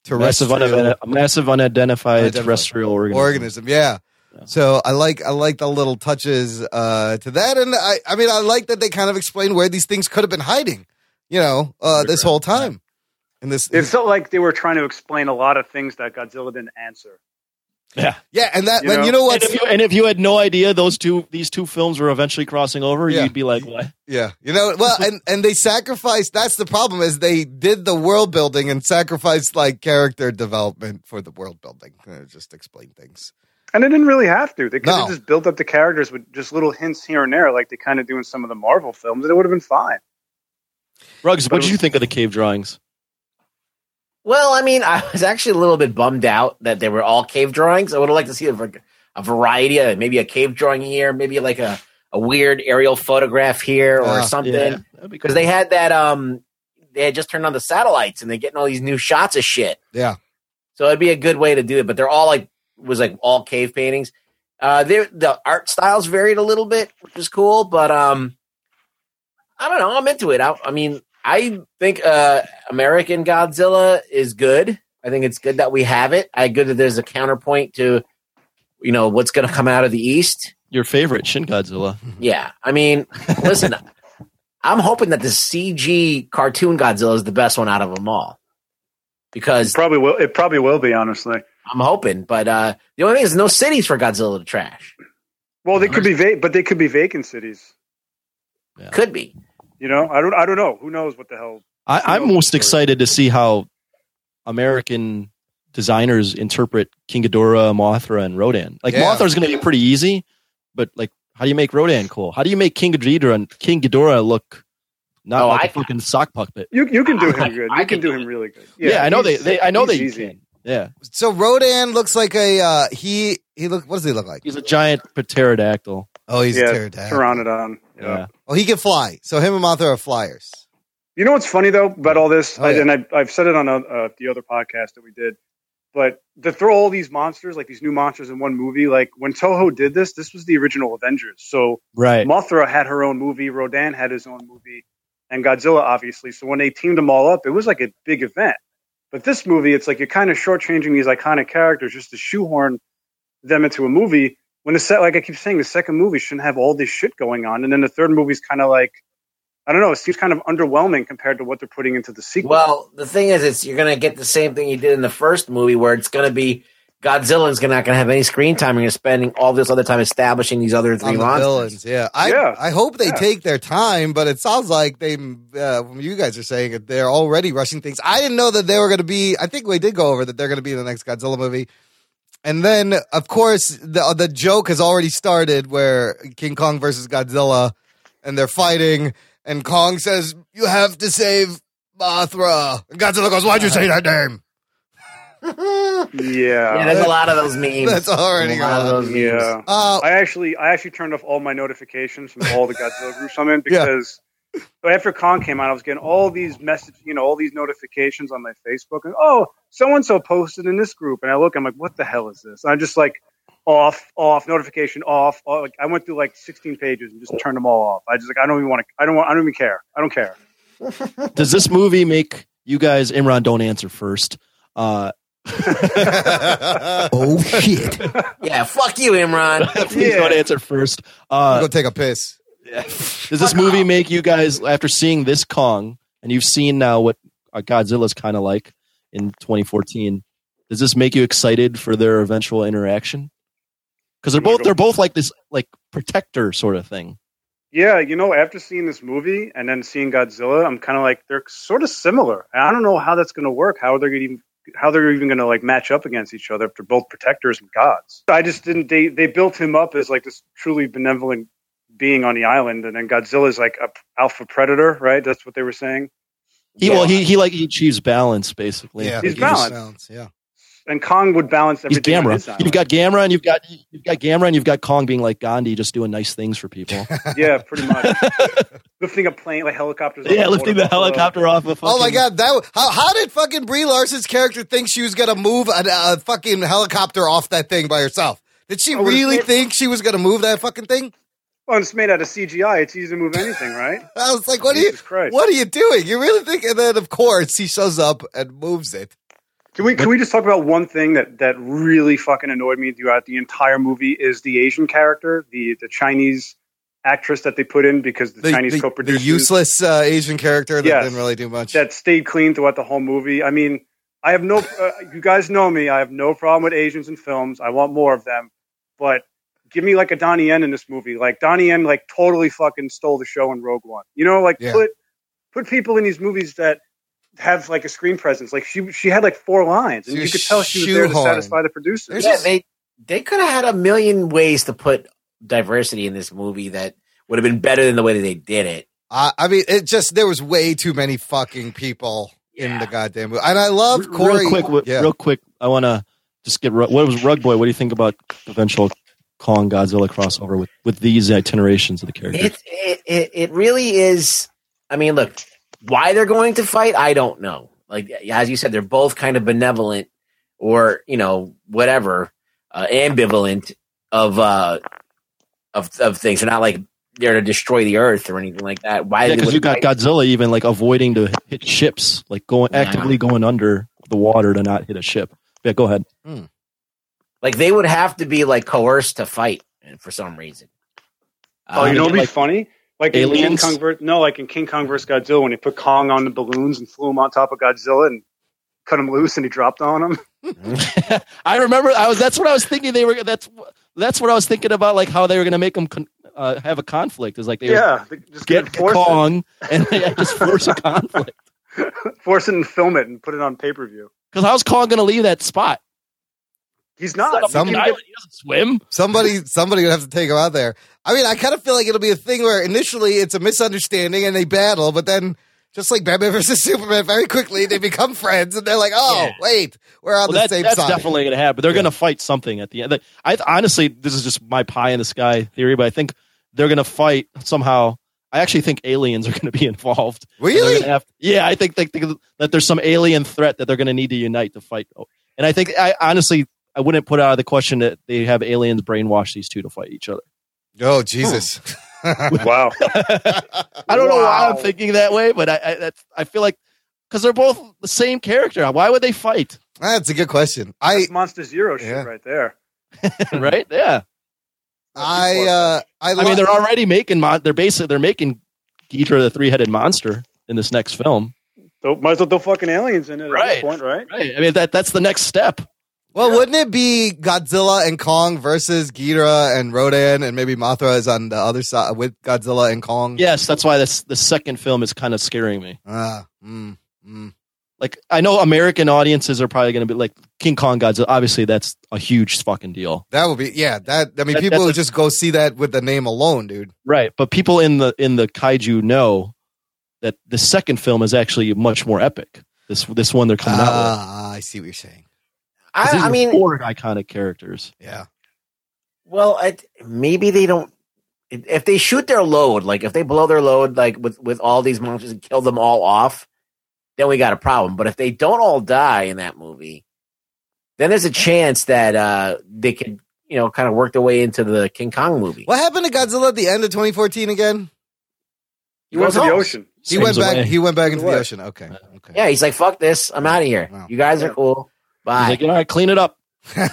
terrestrial, massive unidentified terrestrial organism?" Yeah. So I like the little touches to that, and I mean I like that they kind of explain where these things could have been hiding, you know, this whole time. And it felt like they were trying to explain a lot of things that Godzilla didn't answer. Yeah, yeah, and that, you know what? And if you had no idea these two films were eventually crossing over, you'd be like, what? Yeah, you know. Well, and they sacrificed. That's the problem, is they did the world building and sacrificed like character development for the world building. Just explain things. And they didn't really have to. They could have just built up the characters with just little hints here and there, like they kind of do in some of the Marvel films, and it would have been fine. Ruggs, what did you think of the cave drawings? Well, I mean, I was actually a little bit bummed out that they were all cave drawings. I would have liked to see a variety, maybe a cave drawing here, maybe like a weird aerial photograph here or something. Yeah, that'd be cool. Because they had that, they had just turned on the satellites and they're getting all these new shots of shit. Yeah. So it'd be a good way to do it, but they're all all cave paintings. The art styles varied a little bit, which is cool, but I don't know. I'm into it. I mean, I think American Godzilla is good. I think it's good that we have it. Good that there's a counterpoint to, you know, what's going to come out of the East. Your favorite, Shin Godzilla. Yeah. I mean, listen, I'm hoping that the CG cartoon Godzilla is the best one out of them all. Because it probably will be, honestly. I'm hoping, but the only thing is no cities for Godzilla to trash. Well, they could be vacant cities. Yeah. Could be. You know, I don't know. Who knows what the hell? I'm most excited to see how American designers interpret King Ghidorah, Mothra, and Rodan. Like Mothra's going to be pretty easy, but like, how do you make Rodan cool? How do you make King Ghidorah look? Not like a fucking sock puppet. You can do him good. I can do him really good. Yeah, I know they can. Yeah. So Rodan looks like a what does he look like? He's a giant pterodactyl. Oh, he's a pterodactyl. Pteranodon. Yeah. Oh, he can fly. So him and Mothra are flyers. You know what's funny though about all this, and I've said it on the other podcast that we did, but to throw all these monsters, like these new monsters, in one movie, like when Toho did this, this was the original Avengers. So Mothra had her own movie, Rodan had his own movie, and Godzilla obviously. So when they teamed them all up, it was like a big event. But this movie, it's like you're kind of shortchanging these iconic characters just to shoehorn them into a movie. When like I keep saying, the second movie shouldn't have all this shit going on, and then the third movie's kind of like, I don't know, it seems kind of underwhelming compared to what they're putting into the sequel. Well, the thing is, you're going to get the same thing you did in the first movie, where it's going to be Godzilla's not going to have any screen time, and you're spending all this other time establishing these other three monsters. Yeah, I hope they take their time, but it sounds like they, you guys are saying it, they're already rushing things. I didn't know that they were going to be. I think we did go over that they're going to be in the next Godzilla movie. And then, of course, the joke has already started where King Kong versus Godzilla, and they're fighting, and Kong says, "You have to save Mothra." And Godzilla goes, "Why'd you say that name?" Yeah, there's a lot of those memes. That's already a lot of those memes. Yeah. I actually turned off all my notifications from all the Godzilla groups I'm in, because after Kong came out, I was getting all these messages, you know, all these notifications on my Facebook, and so and so posted in this group, and I look, I'm like, what the hell is this? And I'm just like, off notification, off. Like, I went through like 16 pages and just turned them all off. I just like, I don't even care. I don't care. Does this movie make you guys? Imran, don't answer first. Oh shit! Yeah, fuck you, Imran. Please don't answer first. Go take a piss. Does this movie make you guys, after seeing this Kong, and you've seen now what Godzilla's kind of like in 2014? Does this make you excited for their eventual interaction? Because they're both like this, like protector sort of thing. Yeah, you know, after seeing this movie and then seeing Godzilla, I'm kind of like, they're sort of similar. I don't know how that's going to work. How they're even going to like match up against each other if they're both protectors and gods. I just didn't. They built him up as like this truly benevolent being on the island, and then Godzilla's like a alpha predator, right? That's what they were saying. He achieves balance basically. Yeah, he's balanced. Yeah, and Kong would balance everything. He's Gamera. You've got Gamera, and you've got Gamera, and you've got Kong being like Gandhi, just doing nice things for people. Yeah, pretty much. Lifting a plane, like helicopters. Yeah, lifting the helicopter off a fucking... Oh my God, how did fucking Brie Larson's character think she was gonna move a fucking helicopter off that thing by herself? Did she really think she was going to move that fucking thing? Well, it's made out of CGI. It's easy to move anything, right? I was like, what are you doing? You really think? And then, of course, he shows up and moves it. Can we just talk about one thing that really fucking annoyed me throughout the entire movie is the Asian character, the Chinese actress that they put in because the Chinese co-producers. The useless Asian character that didn't really do much. That stayed clean throughout the whole movie. I mean, I have no you guys know me. I have no problem with Asians in films. I want more of them. But give me like a Donnie Yen in this movie. Like Donnie Yen like totally fucking stole the show in Rogue One. You know, like put people in these movies that have like a screen presence. Like she had like 4 lines and you could tell she was there to satisfy the producers. Yeah, they could have had a million ways to put diversity in this movie that would have been better than the way that they did it. I mean, it just, there was way too many fucking people in the goddamn movie. And I love Corey. Real quick. I want to just get, what was Rug Boy? What do you think about eventual Kong Godzilla crossover with these itinerations of the characters? It really is. I mean, look, why they're going to fight, I don't know. Like, as you said, they're both kind of benevolent or, you know, whatever, ambivalent of things. They're not like there to destroy the earth or anything like that. Why? Because you got Godzilla even like avoiding to hit ships, like actively going under the water to not hit a ship. Yeah, go ahead. Like they would have to be like coerced to fight for some reason. Oh, you know what'd be funny? Like aliens? Like in King Kong versus Godzilla, when he put Kong on the balloons and flew him on top of Godzilla and cut him loose, and he dropped on him. I remember. That's what I was thinking. They were. That's what I was thinking about. Like how they were going to make them have a conflict. Is like they just get Kong and they just force a conflict. Force it and film it and put it on pay per view. Because how's Kong going to leave that spot? He's not. He doesn't swim. Somebody would have to take him out there. I mean, I kind of feel like it'll be a thing where initially it's a misunderstanding and they battle, but then just like Batman versus Superman, very quickly they become friends and they're like, wait, we're on the same side. That's definitely going to happen. They're going to fight something at the end. I honestly, this is just my pie in the sky theory, but I think they're going to fight somehow. I actually think aliens are going to be involved. Really? I think that there's some alien threat that they're going to need to unite to fight. And I think I wouldn't put out of the question that they have aliens brainwash these two to fight each other. Oh, Jesus. Wow. I don't know why I'm thinking that way, but I feel like because they're both the same character. Why would they fight? That's a good question. That's Monster Zero shit right there. Right? Yeah. I mean, they're already making they're making Ghidorah the three-headed monster in this next film. So might as well throw fucking aliens in it at this point, right? Right. I mean, that's the next step. Well, wouldn't it be Godzilla and Kong versus Ghidorah and Rodan, and maybe Mothra is on the other side with Godzilla and Kong? Yes, that's why the second film is kind of scaring me. Like, I know American audiences are probably going to be like, King Kong Godzilla, obviously that's a huge fucking deal. That would be, people would just go see that with the name alone, dude. Right, but people in the kaiju know that the second film is actually much more epic. This one they're coming out with. I see what you're saying. I mean, 4 iconic characters. Yeah. Well, maybe they don't. If they shoot their load, like if they blow their load, like with all these monsters and kill them all off, then we got a problem. But if they don't all die in that movie, then there's a chance that they could, you know, kind of work their way into the King Kong movie. What happened to Godzilla at the end of 2014 again? He went to the ocean. He went back into the ocean. Okay. Yeah, he's like, "Fuck this! I'm out of here. Wow. You guys are cool." Bye. Like, all right, clean it up. I'm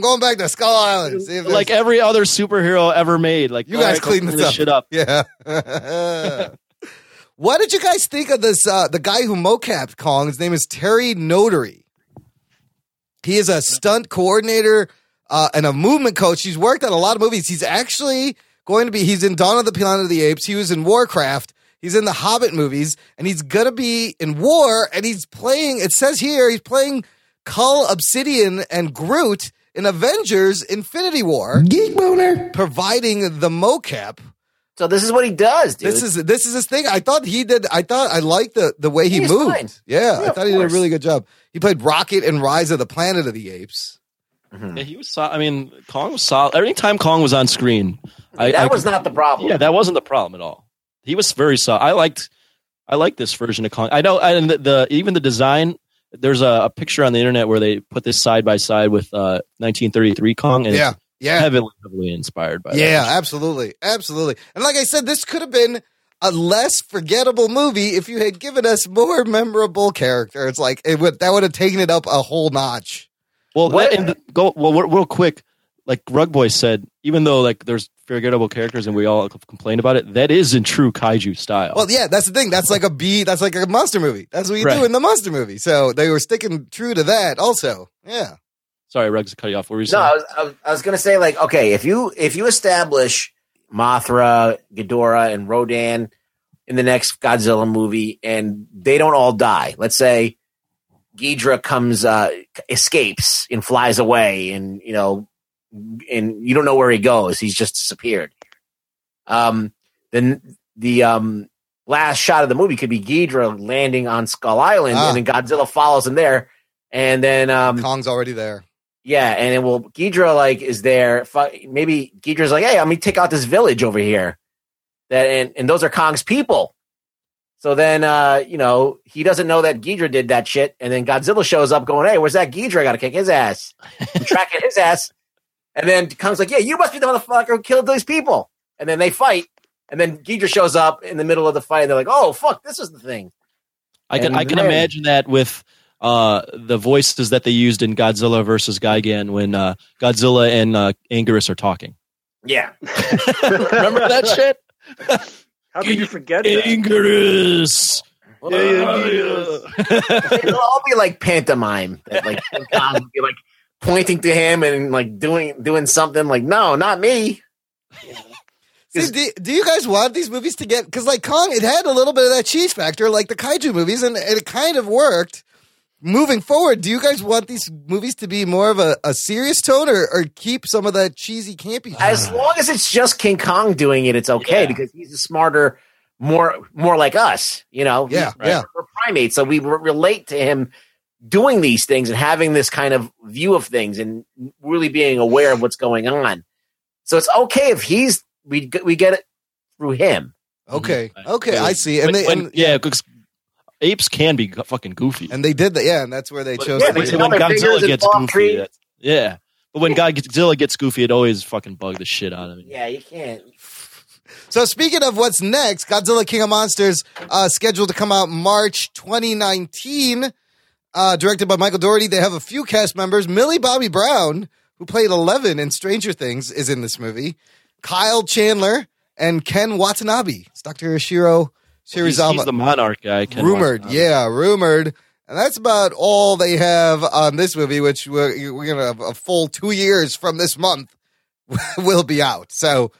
going back to Skull Island. See if like every other superhero ever made. Like you guys clean this shit up. Yeah. What did you guys think of this? The guy who mocapped Kong, his name is Terry Notary. He is a stunt coordinator and a movement coach. He's worked on a lot of movies. He's actually he's in Dawn of the Planet of the Apes. He was in Warcraft. He's in the Hobbit movies, and he's going to be in War, and he's playing, it says here, he's playing Kull, Obsidian, and Groot in Avengers Infinity War. Geek boner. Providing the mocap. So this is what he does, dude. This is his thing. I liked the way he moved. Fine. Yeah, I thought he did a really good job. He played Rocket in Rise of the Planet of the Apes. Mm-hmm. Yeah, Kong was solid. Every time Kong was on screen. That was not the problem. Yeah, that wasn't the problem at all. He was very solid. I liked this version of Kong. I know, and even the design There's a picture on the internet where they put this side by side with 1933 Kong, and it's heavily inspired by that. Yeah, absolutely. Absolutely. And like I said, this could have been a less forgettable movie if you had given us more memorable characters. Like that would have taken it up a whole notch. Well, real quick, like Rug Boy said, even though like there's forgettable characters and we all complain about it, that is in true kaiju style. Well, yeah, that's the thing. That's like that's like a monster movie. That's what you do in the monster movie. So they were sticking true to that also. Yeah. Sorry, Rugs, to cut you off. What were you saying? No, I was going to say, like, okay, if you establish Mothra, Ghidorah, and Rodan in the next Godzilla movie, and they don't all die. Let's say Ghidra escapes and flies away, and and you don't know where he goes. He's just disappeared. Then the last shot of the movie could be Ghidra landing on Skull Island, and then Godzilla follows him there, and then Kong's already there. Yeah, and then Ghidra is there. Maybe Ghidra's like, hey, I'm gonna take out this village over here. And those are Kong's people. So then, he doesn't know that Ghidra did that shit. And then Godzilla shows up going, hey, where's that Ghidra? I got to kick his ass. I'm tracking his ass. And then Kong's like, yeah, you must be the motherfucker who killed these people. And then they fight. And then Ghidra shows up in the middle of the fight. And they're like, oh, fuck, this is the thing. I can imagine that with the voices that they used in Godzilla versus Gigan when Godzilla and Anguirus are talking. Yeah. Remember that shit? How can you forget it? Anguirus. It'll all be like pantomime. Kong be pointing to him and doing something like, no, not me. See, do you guys want these movies to get, because Kong, it had a little bit of that cheese factor, like the kaiju movies, and it kind of worked. Moving forward, do you guys want these movies to be more of a serious tone or keep some of that cheesy campy? As long as it's just King Kong doing it, it's okay because he's a smarter, more like us, We're primates, so we relate to him doing these things and having this kind of view of things and really being aware of what's going on. So it's okay if we get it through him. Okay, I see. Because apes can be fucking goofy, and they did that. Yeah, and that's where they chose. Yeah, when Godzilla gets goofy, but when Godzilla gets goofy, it always fucking bugged the shit out of me. Yeah, you can't. So speaking of what's next, Godzilla King of Monsters scheduled to come out March 2019, directed by Michael Dougherty. They have a few cast members. Millie Bobby Brown, who played Eleven in Stranger Things, is in this movie. Kyle Chandler and Ken Watanabe. It's Dr. Ishiro. He's the Monarch guy. Rumored. And that's about all they have on this movie, which we're going to have a full 2 years from this month will be out. So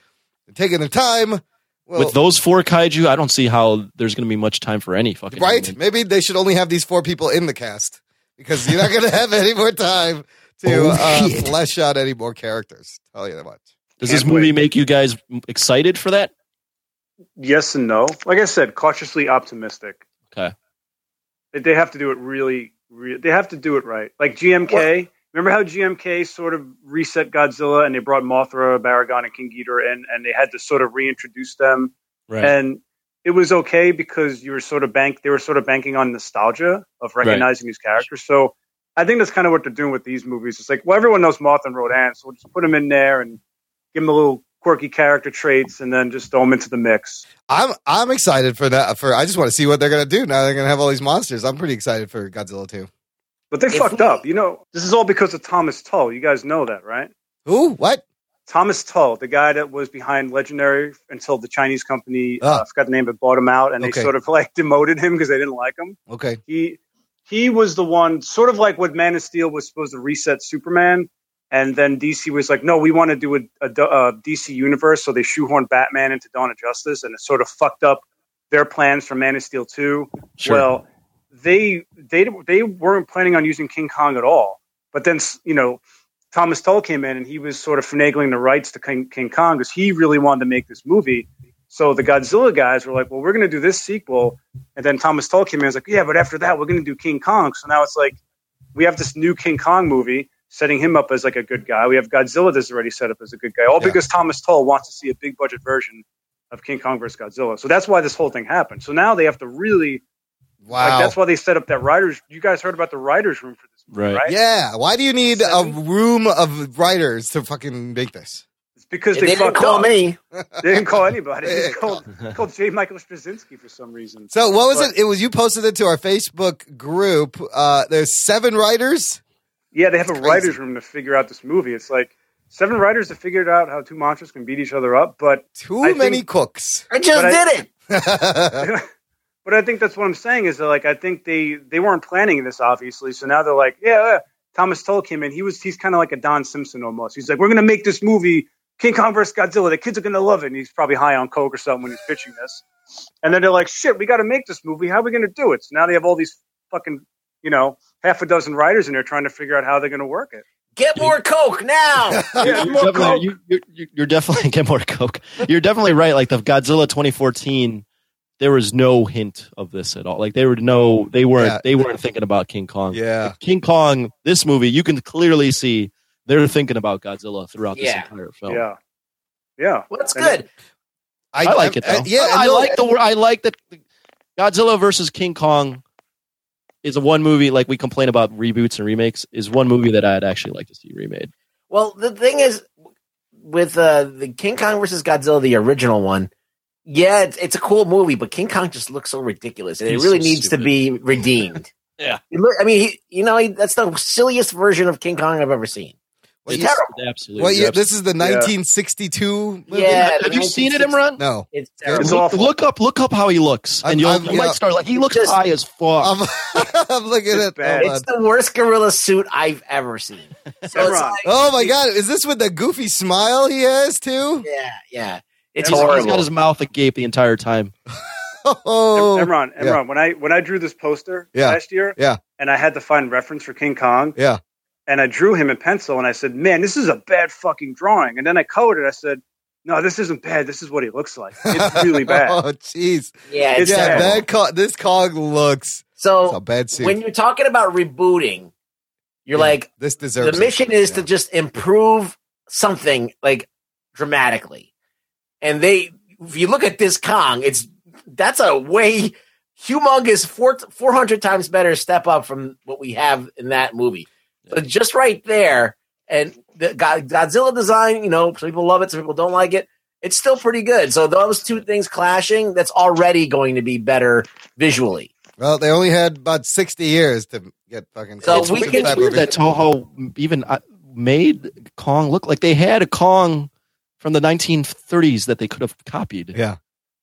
taking their time. Well, with those four kaiju, I don't see how there's going to be much time for any fucking. Right? Movie. Maybe they should only have these four people in the cast because you're not going to have any more time to flesh out any more characters. Tell you that much. Does this movie make you guys excited for that? Yes and no. Like I said, cautiously optimistic. Okay. They have to do it really they have to do it right. Like GMK. Remember how GMK sort of reset Godzilla and they brought Mothra, Baragon, and King Ghidorah in and they had to sort of reintroduce them. Right. And it was okay because they were sort of banking on nostalgia of recognizing these characters. So I think that's kind of what they're doing with these movies. It's like, well, everyone knows Mothra and Rodan, so we'll just put them in there and give them a little quirky character traits and then just throw them into the mix. I'm excited for that. I just want to see what they're going to do now. They're going to have all these monsters. I'm pretty excited for Godzilla 2. But they fucked up. This is all because of Thomas Tull. You guys know that, right? Who? What? Thomas Tull, the guy that was behind Legendary until the Chinese company, I forgot the name, but bought him out and they sort of demoted him because they didn't like him. Okay. He was the one, sort of like what Man of Steel was supposed to reset Superman. And then DC was like, no, we want to do a DC universe. So they shoehorned Batman into Dawn of Justice and it sort of fucked up their plans for Man of Steel 2. Sure. Well, they weren't planning on using King Kong at all. But then, Thomas Tull came in and he was sort of finagling the rights to King Kong because he really wanted to make this movie. So the Godzilla guys were like, well, we're going to do this sequel. And then Thomas Tull came in and was like, yeah, but after that, we're going to do King Kong. So now it's like we have this new King Kong movie, setting him up as a good guy. We have Godzilla that's already set up as a good guy, all because Thomas Tull wants to see a big budget version of King Kong versus Godzilla. So that's why this whole thing happened. So now they have to really Wow. Like, that's why they set up that writers. You guys heard about the writers' room for this movie, right? Yeah. Why do you need a room of writers to fucking make this? It's because they didn't call me. They didn't call anybody. They called J. Michael Straczynski for some reason. So what was it? It was you posted it to our Facebook group. There's 7 writers. Yeah, they have a writers' room to figure out this movie. It's like 7 writers have figured out how two monsters can beat each other up, but too many cooks. I just did it. But I think that's what I'm saying is that, like, I think they weren't planning this, obviously. So now they're like, yeah. Thomas Tull came in. He's kind of like a Don Simpson almost. He's like, we're going to make this movie, King Kong versus Godzilla. The kids are going to love it. And he's probably high on coke or something when he's pitching this. And then they're like, shit, we got to make this movie. How are we going to do it? So now they have all these fucking, half a dozen writers in there trying to figure out how they're going to work it. Get more coke now. You're definitely right. Like the Godzilla 2014. There was no hint of this at all. Like they weren't thinking about King Kong. Yeah. Like King Kong, this movie, you can clearly see they're thinking about Godzilla throughout this entire film. Yeah. Yeah. Well, that's good. I like it though. I like that Godzilla versus King Kong is one movie, like we complain about reboots and remakes, is one movie that I'd actually like to see remade. Well, the thing is with the King Kong versus Godzilla, the original one. Yeah, it's a cool movie, but King Kong just looks so ridiculous, and it really needs to be redeemed. Yeah, I mean, that's the silliest version of King Kong I've ever seen. It's terrible. Absolutely. Well, this is the 1962 movie. Yeah, have you seen it, Imran? No, it's terrible. It's awful. Look up how he looks, and you might start like he looks high as fuck. I'm looking at it. It's the worst gorilla suit I've ever seen. So it's like, oh my god, is this with the goofy smile he has too? Yeah. It's horrible. He's got his mouth agape the entire time. Emron, when I drew this poster last year, and I had to find reference for King Kong, and I drew him in pencil, and I said, "Man, this is a bad fucking drawing." And then I colored it. I said, "No, this isn't bad. This is what he looks like. It's really bad." Oh, jeez. Yeah, it's bad. This Kong looks a bad suit. When you're talking about rebooting, you're like, "This deserves." The mission is to just improve something like dramatically. And if you look at this Kong, that's a way humongous 400 times better step up from what we have in that movie. Yeah. So just right there, and the Godzilla design, some people love it, some people don't like it. It's still pretty good. So those two things clashing, that's already going to be better visually. Well, they only had about 60 years to get fucking. So we can prove that Toho even made Kong look like they had a Kong from the 1930s that they could have copied. Yeah.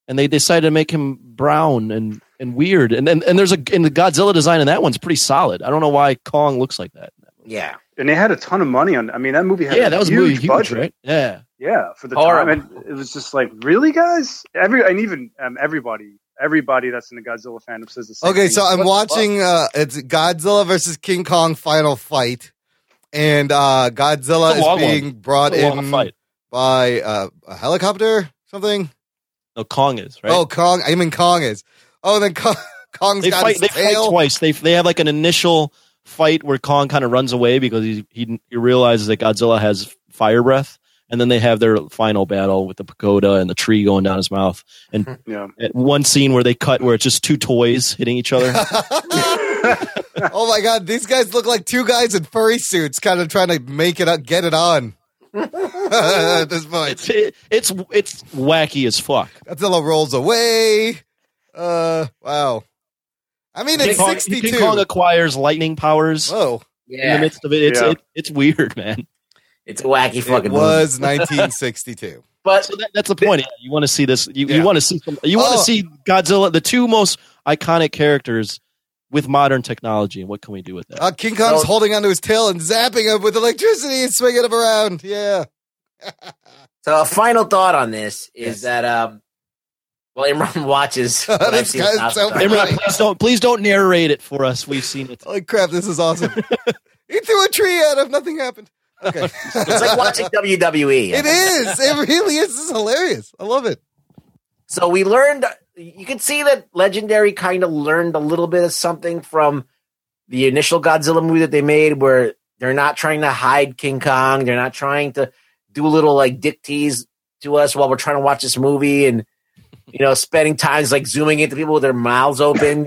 And they decided to make him brown and weird. And there's in the Godzilla design, and that one's pretty solid. I don't know why Kong looks like that. Yeah. And they had a ton of money on, I mean, that movie had a huge budget, right? Yeah. Yeah. For the time. And it was just like, really, guys? Everybody that's in the Godzilla fandom says the same thing. Okay. So I'm watching, it's Godzilla versus King Kong Final Fight. And Godzilla is being brought in. Fight. By a helicopter, something? No, Kong is, right? Oh, Kong. I mean, Kong is. Oh, then Kong's got his tail. They fight twice. They have like an initial fight where Kong kind of runs away because he realizes that Godzilla has fire breath. And then they have their final battle with the pagoda and the tree going down his mouth. And at one scene where they cut where it's just two toys hitting each other. Oh, my God. These guys look like two guys in furry suits kind of trying to make it up, get it on. At this point, it's wacky as fuck. Godzilla rolls away. Wow. I mean, it's 62. King Kong acquires lightning powers. Whoa. Yeah. In the midst of it, it's weird, man. It's a wacky fucking. It was 1962. But so that's the point. You want to see this? You want to see? You want to see Godzilla, the two most iconic characters. With modern technology, and what can we do with that? King Kong's holding onto his tail and zapping him with electricity and swinging him around. Yeah. So a final thought on this is that, Imran watches. Imran, please don't narrate it for us. We've seen it. Holy crap, this is awesome. He threw a tree at him. Nothing happened. Okay. It's like watching WWE. It is. It really is. This is hilarious. I love it. So we learned... You can see that Legendary kind of learned a little bit of something from the initial Godzilla movie that they made where they're not trying to hide King Kong. They're not trying to do little like dick tease to us while we're trying to watch this movie and, spending times like zooming into people with their mouths open,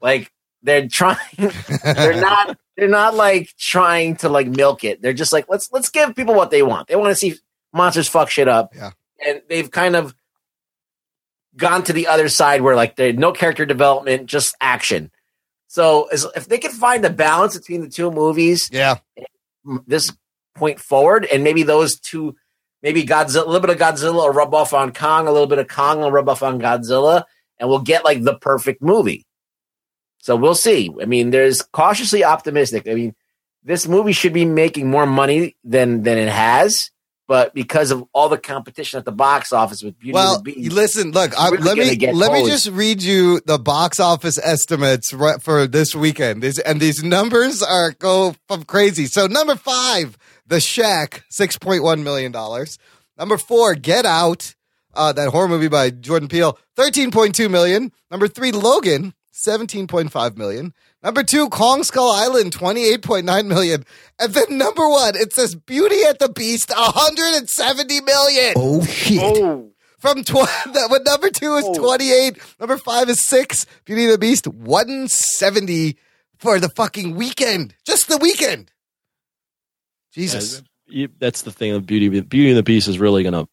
Like they're trying, they're not like trying to like milk it. They're just like, let's give people what they want. They want to see monsters fuck shit up. Yeah. And they've kind of gone to the other side where like there's no character development, just action. So if they can find the balance between the two movies, yeah, this point forward, and maybe those two, maybe Godzilla, a little bit of Godzilla will rub off on Kong, a little bit of Kong will rub off on Godzilla, and we'll get like the perfect movie. So we'll see. I mean, there's cautiously optimistic. I mean, this movie should be making more money than it has, but because of all the competition at the box office with Beauty and the Beast, listen, look, let me just read you the box office estimates for this weekend. These numbers are go from crazy. So number 5, The Shack, $6.1 million. Number 4, Get Out, that horror movie by Jordan Peele, $13.2 million. Number 3, Logan, $17.5 million. Number 2, Kong Skull Island, $28.9 million. And then number 1, it says Beauty and the Beast, $170 million. Oh, shit. Oh. When number 2 is 28, number 5 is 6, Beauty and the Beast, $170 for the fucking weekend. Just the weekend. Jesus. Yeah, that's the thing. Beauty and the Beast is really going to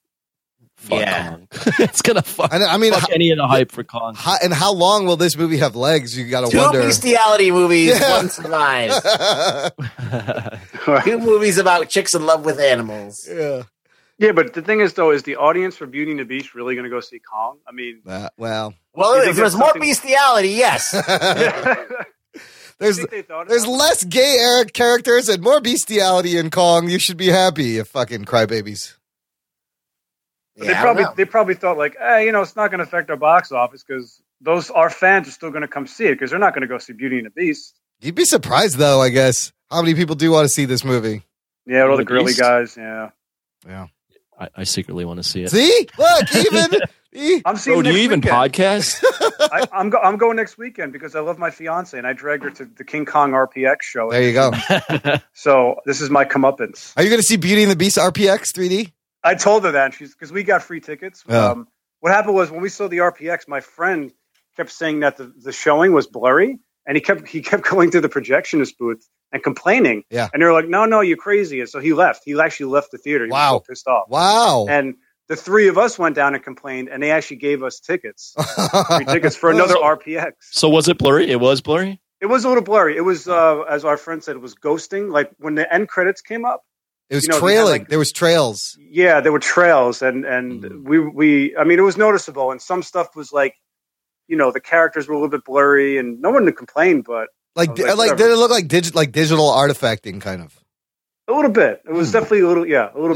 fuck Kong. It's going to fuck, any of the hype for Kong. And how long will this movie have legs? You got to wonder. Two bestiality movies, one survives. Two movies about chicks in love with animals. Yeah. Yeah, but the thing is, though, is the audience for Beauty and the Beast really going to go see Kong? I mean. Well, if there's more bestiality, yes. There's less gay characters and more bestiality in Kong. You should be happy, if fucking crybabies. Yeah, they probably thought like, it's not going to affect our box office because our fans are still going to come see it because they're not going to go see Beauty and the Beast. You'd be surprised though, I guess, how many people do want to see this movie. Yeah, with all the girly guys. Yeah, yeah. I secretly want to see it. See, look, even. I'm seeing. Do you even podcast? I'm going next weekend because I love my fiance and I dragged her to the King Kong RPX show. There you go. So this is my comeuppance. Are you going to see Beauty and the Beast RPX 3D? I told her that because we got free tickets. Oh. What happened was when we saw the RPX, my friend kept saying that the showing was blurry and he kept going through the projectionist booth and complaining. Yeah. And they were like, no, you're crazy. And so he left. He actually left the theater. He was so pissed off. Wow. And the three of us went down and complained, and they actually gave us tickets. Free tickets for another RPX. So was it blurry? It was blurry? It was a little blurry. It was, as our friend said, it was ghosting. Like, when the end credits came up. It was trailing. There was trails. Yeah, there were trails. And it was noticeable. And some stuff was like, the characters were a little bit blurry, and no one complained, but... Like did it look like digital artifacting, kind of? A little bit. It was definitely a little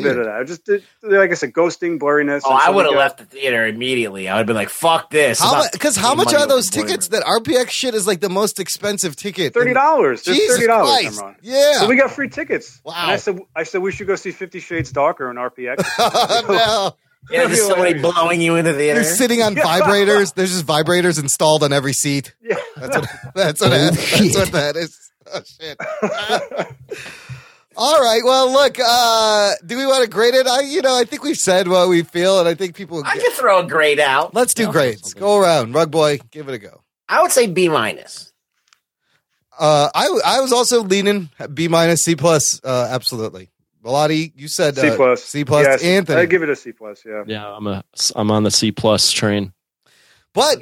bit of that. Just like I said, ghosting, blurriness. Oh, I would have left the theater immediately. I would have been like, "Fuck this!" Because how much are those tickets? That RPX shit is like the most expensive ticket. $30. Jesus Christ! Yeah. So we got free tickets. Wow. And I said we should go see 50 Shades Darker on RPX. No. Yeah, there's somebody blowing you into the theater. You're sitting on vibrators. There's just vibrators installed on every seat. Yeah. That's what that is. Oh shit. All right. Well, look, do we want to grade it? I think we've said what we feel, and I think people... I can throw a grade out. Let's do grades. Go around. Rug boy, give it a go. I would say B-. I was also leaning B-, C+, absolutely. Bilotti, you said C+. C+, yes. Anthony. I'd give it a C+, yeah. Yeah, I'm on the C+ train. But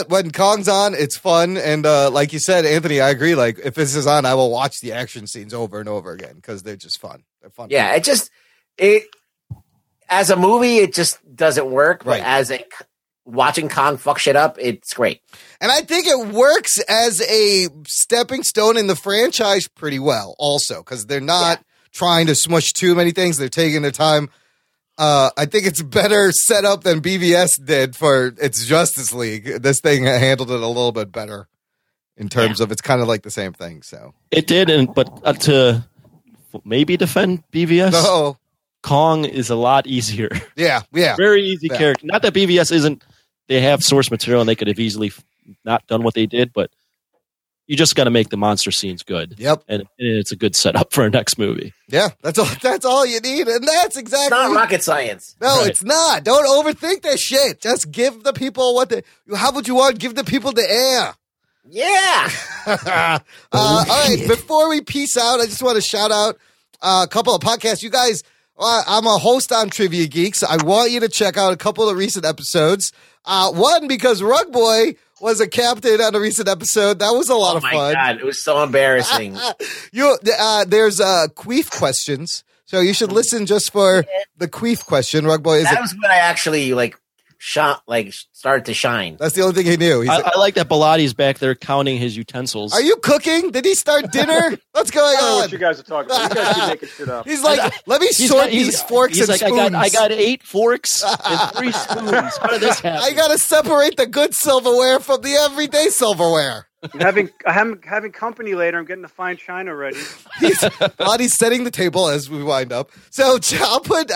when Kong's on, it's fun. And like you said, Anthony, I agree. Like, if this is on, I will watch the action scenes over and over again because they're just fun. They're fun. Yeah, it just as a movie, it just doesn't work. Right. But as watching Kong fuck shit up, it's great. And I think it works as a stepping stone in the franchise pretty well also because they're not trying to smush too many things. They're taking their time. I think it's better set up than BVS did for its Justice League. This thing handled it a little bit better in terms of it's kind of like the same thing. So it did, but to maybe defend BVS, Kong is a lot easier. Yeah, very easy character. Not that BVS isn't; they have source material and they could have easily not done what they did, but you just got to make the monster scenes good. Yep, and it's a good setup for our next movie. Yeah, that's all you need, and that's exactly... It's not rocket science. No, right. It's not. Don't overthink this shit. Just give the people what they... How would you want? Give the people the air. Yeah. All right. Before we peace out, I just want to shout out a couple of podcasts. You guys, I'm a host on Trivia Geeks. I want you to check out a couple of recent episodes. One, because Rug Boy was a captain on a recent episode. That was a lot of fun. Oh, my God. It was so embarrassing. There's Queef questions. So you should listen just for the Queef question. Rug Boy. That was when I actually, started to shine. That's the only thing he knew. I like that Bilotti's back there counting his utensils. Are you cooking? Did he start dinner? What's going on? I don't know what you guys are talking about. You guys keep making shit up. He's like, let me sort these forks and spoons. I got 8 forks and 3 spoons. How did this happen? I got to separate the good silverware from the everyday silverware. I'm having company later. I'm getting the fine china ready. Bilotti's setting the table as we wind up. So I'll put...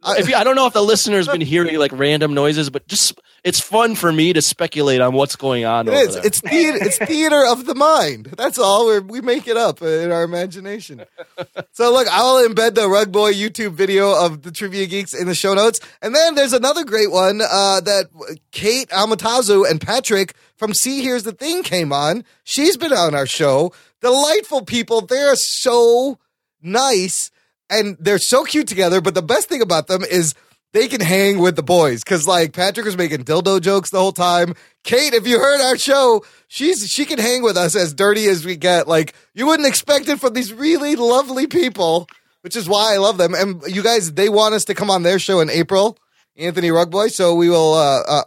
I don't know if the listener's been hearing random noises, but just it's fun for me to speculate on what's going on. It is. It's theater of the mind. That's all. We make it up in our imagination. So look, I'll embed the Rug Boy YouTube video of the Trivia Geeks in the show notes, and then there's another great one that Kate Amatazu and Patrick from See Here's the Thing came on. She's been on our show. Delightful people. They're so nice. And they're so cute together, but the best thing about them is they can hang with the boys. Because, Patrick was making dildo jokes the whole time. Kate, if you heard our show, she can hang with us as dirty as we get. You wouldn't expect it from these really lovely people, which is why I love them. And you guys, they want us to come on their show in April, Anthony Rugboy. So we will,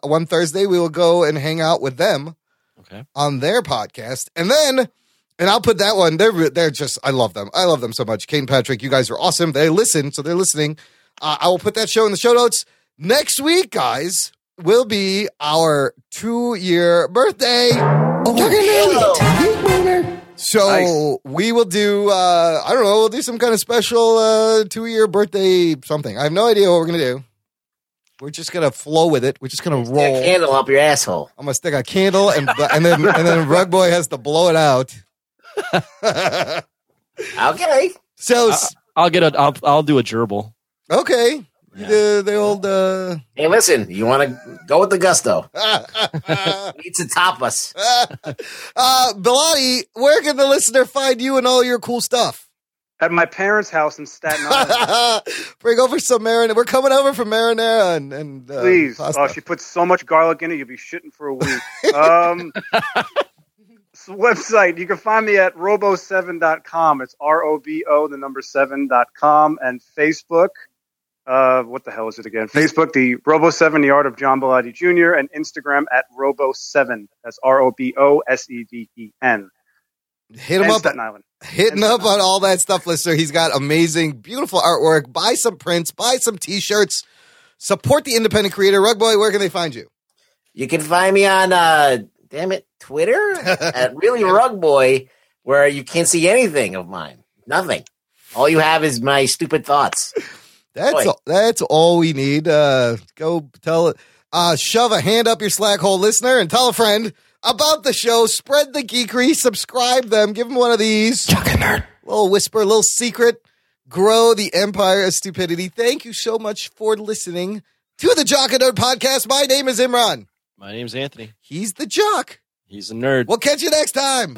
one Thursday, we will go and hang out with them on their podcast. And then... and I'll put that one. They're just, I love them. I love them so much. Kate and Patrick, you guys are awesome. They listen, so they're listening. I will put that show in the show notes. Next week, guys, will be our 2-year birthday. So we will do, we'll do some kind of special 2-year birthday something. I have no idea what we're going to do. We're just going to flow with it. We're just going to roll. Stick a candle up your asshole. I'm going to stick a candle, and then Rug Boy has to blow it out. Okay. So I'll do a gerbil. Okay. Yeah. The old. Hey, listen. You want to go with the gusto? Need to top us. Bilotti, where can the listener find you and all your cool stuff? At my parents' house in Staten Island. Bring over some marinara. We're coming over for marinara and please. Pasta. Oh, she puts so much garlic in it, you'll be shitting for a week. Website. You can find me at robo7.com. It's ROBO, 7.com, and Facebook. What the hell is it again? Facebook, the Robo7, The Art of John Bellotti Jr., and Instagram at Robo7. That's ROBOSEVEN. Hit him up. Staten Island. Hitting up on all that stuff, listener. He's got amazing, beautiful artwork. Buy some prints. Buy some T-shirts. Support the independent creator. Rug Boy, where can they find you? You can find me on... Twitter at Really Rug Boy, where you can't see anything of mine. Nothing. All you have is my stupid thoughts. That's all we need. Go tell, shove a hand up your slack hole, listener, and tell a friend about the show. Spread the geekery. Subscribe them. Give them one of these. Little whisper, little secret. Grow the empire of stupidity. Thank you so much for listening to the Jock and Nerd podcast. My name is Imran. My name's Anthony. He's the Jock. He's a nerd. We'll catch you next time.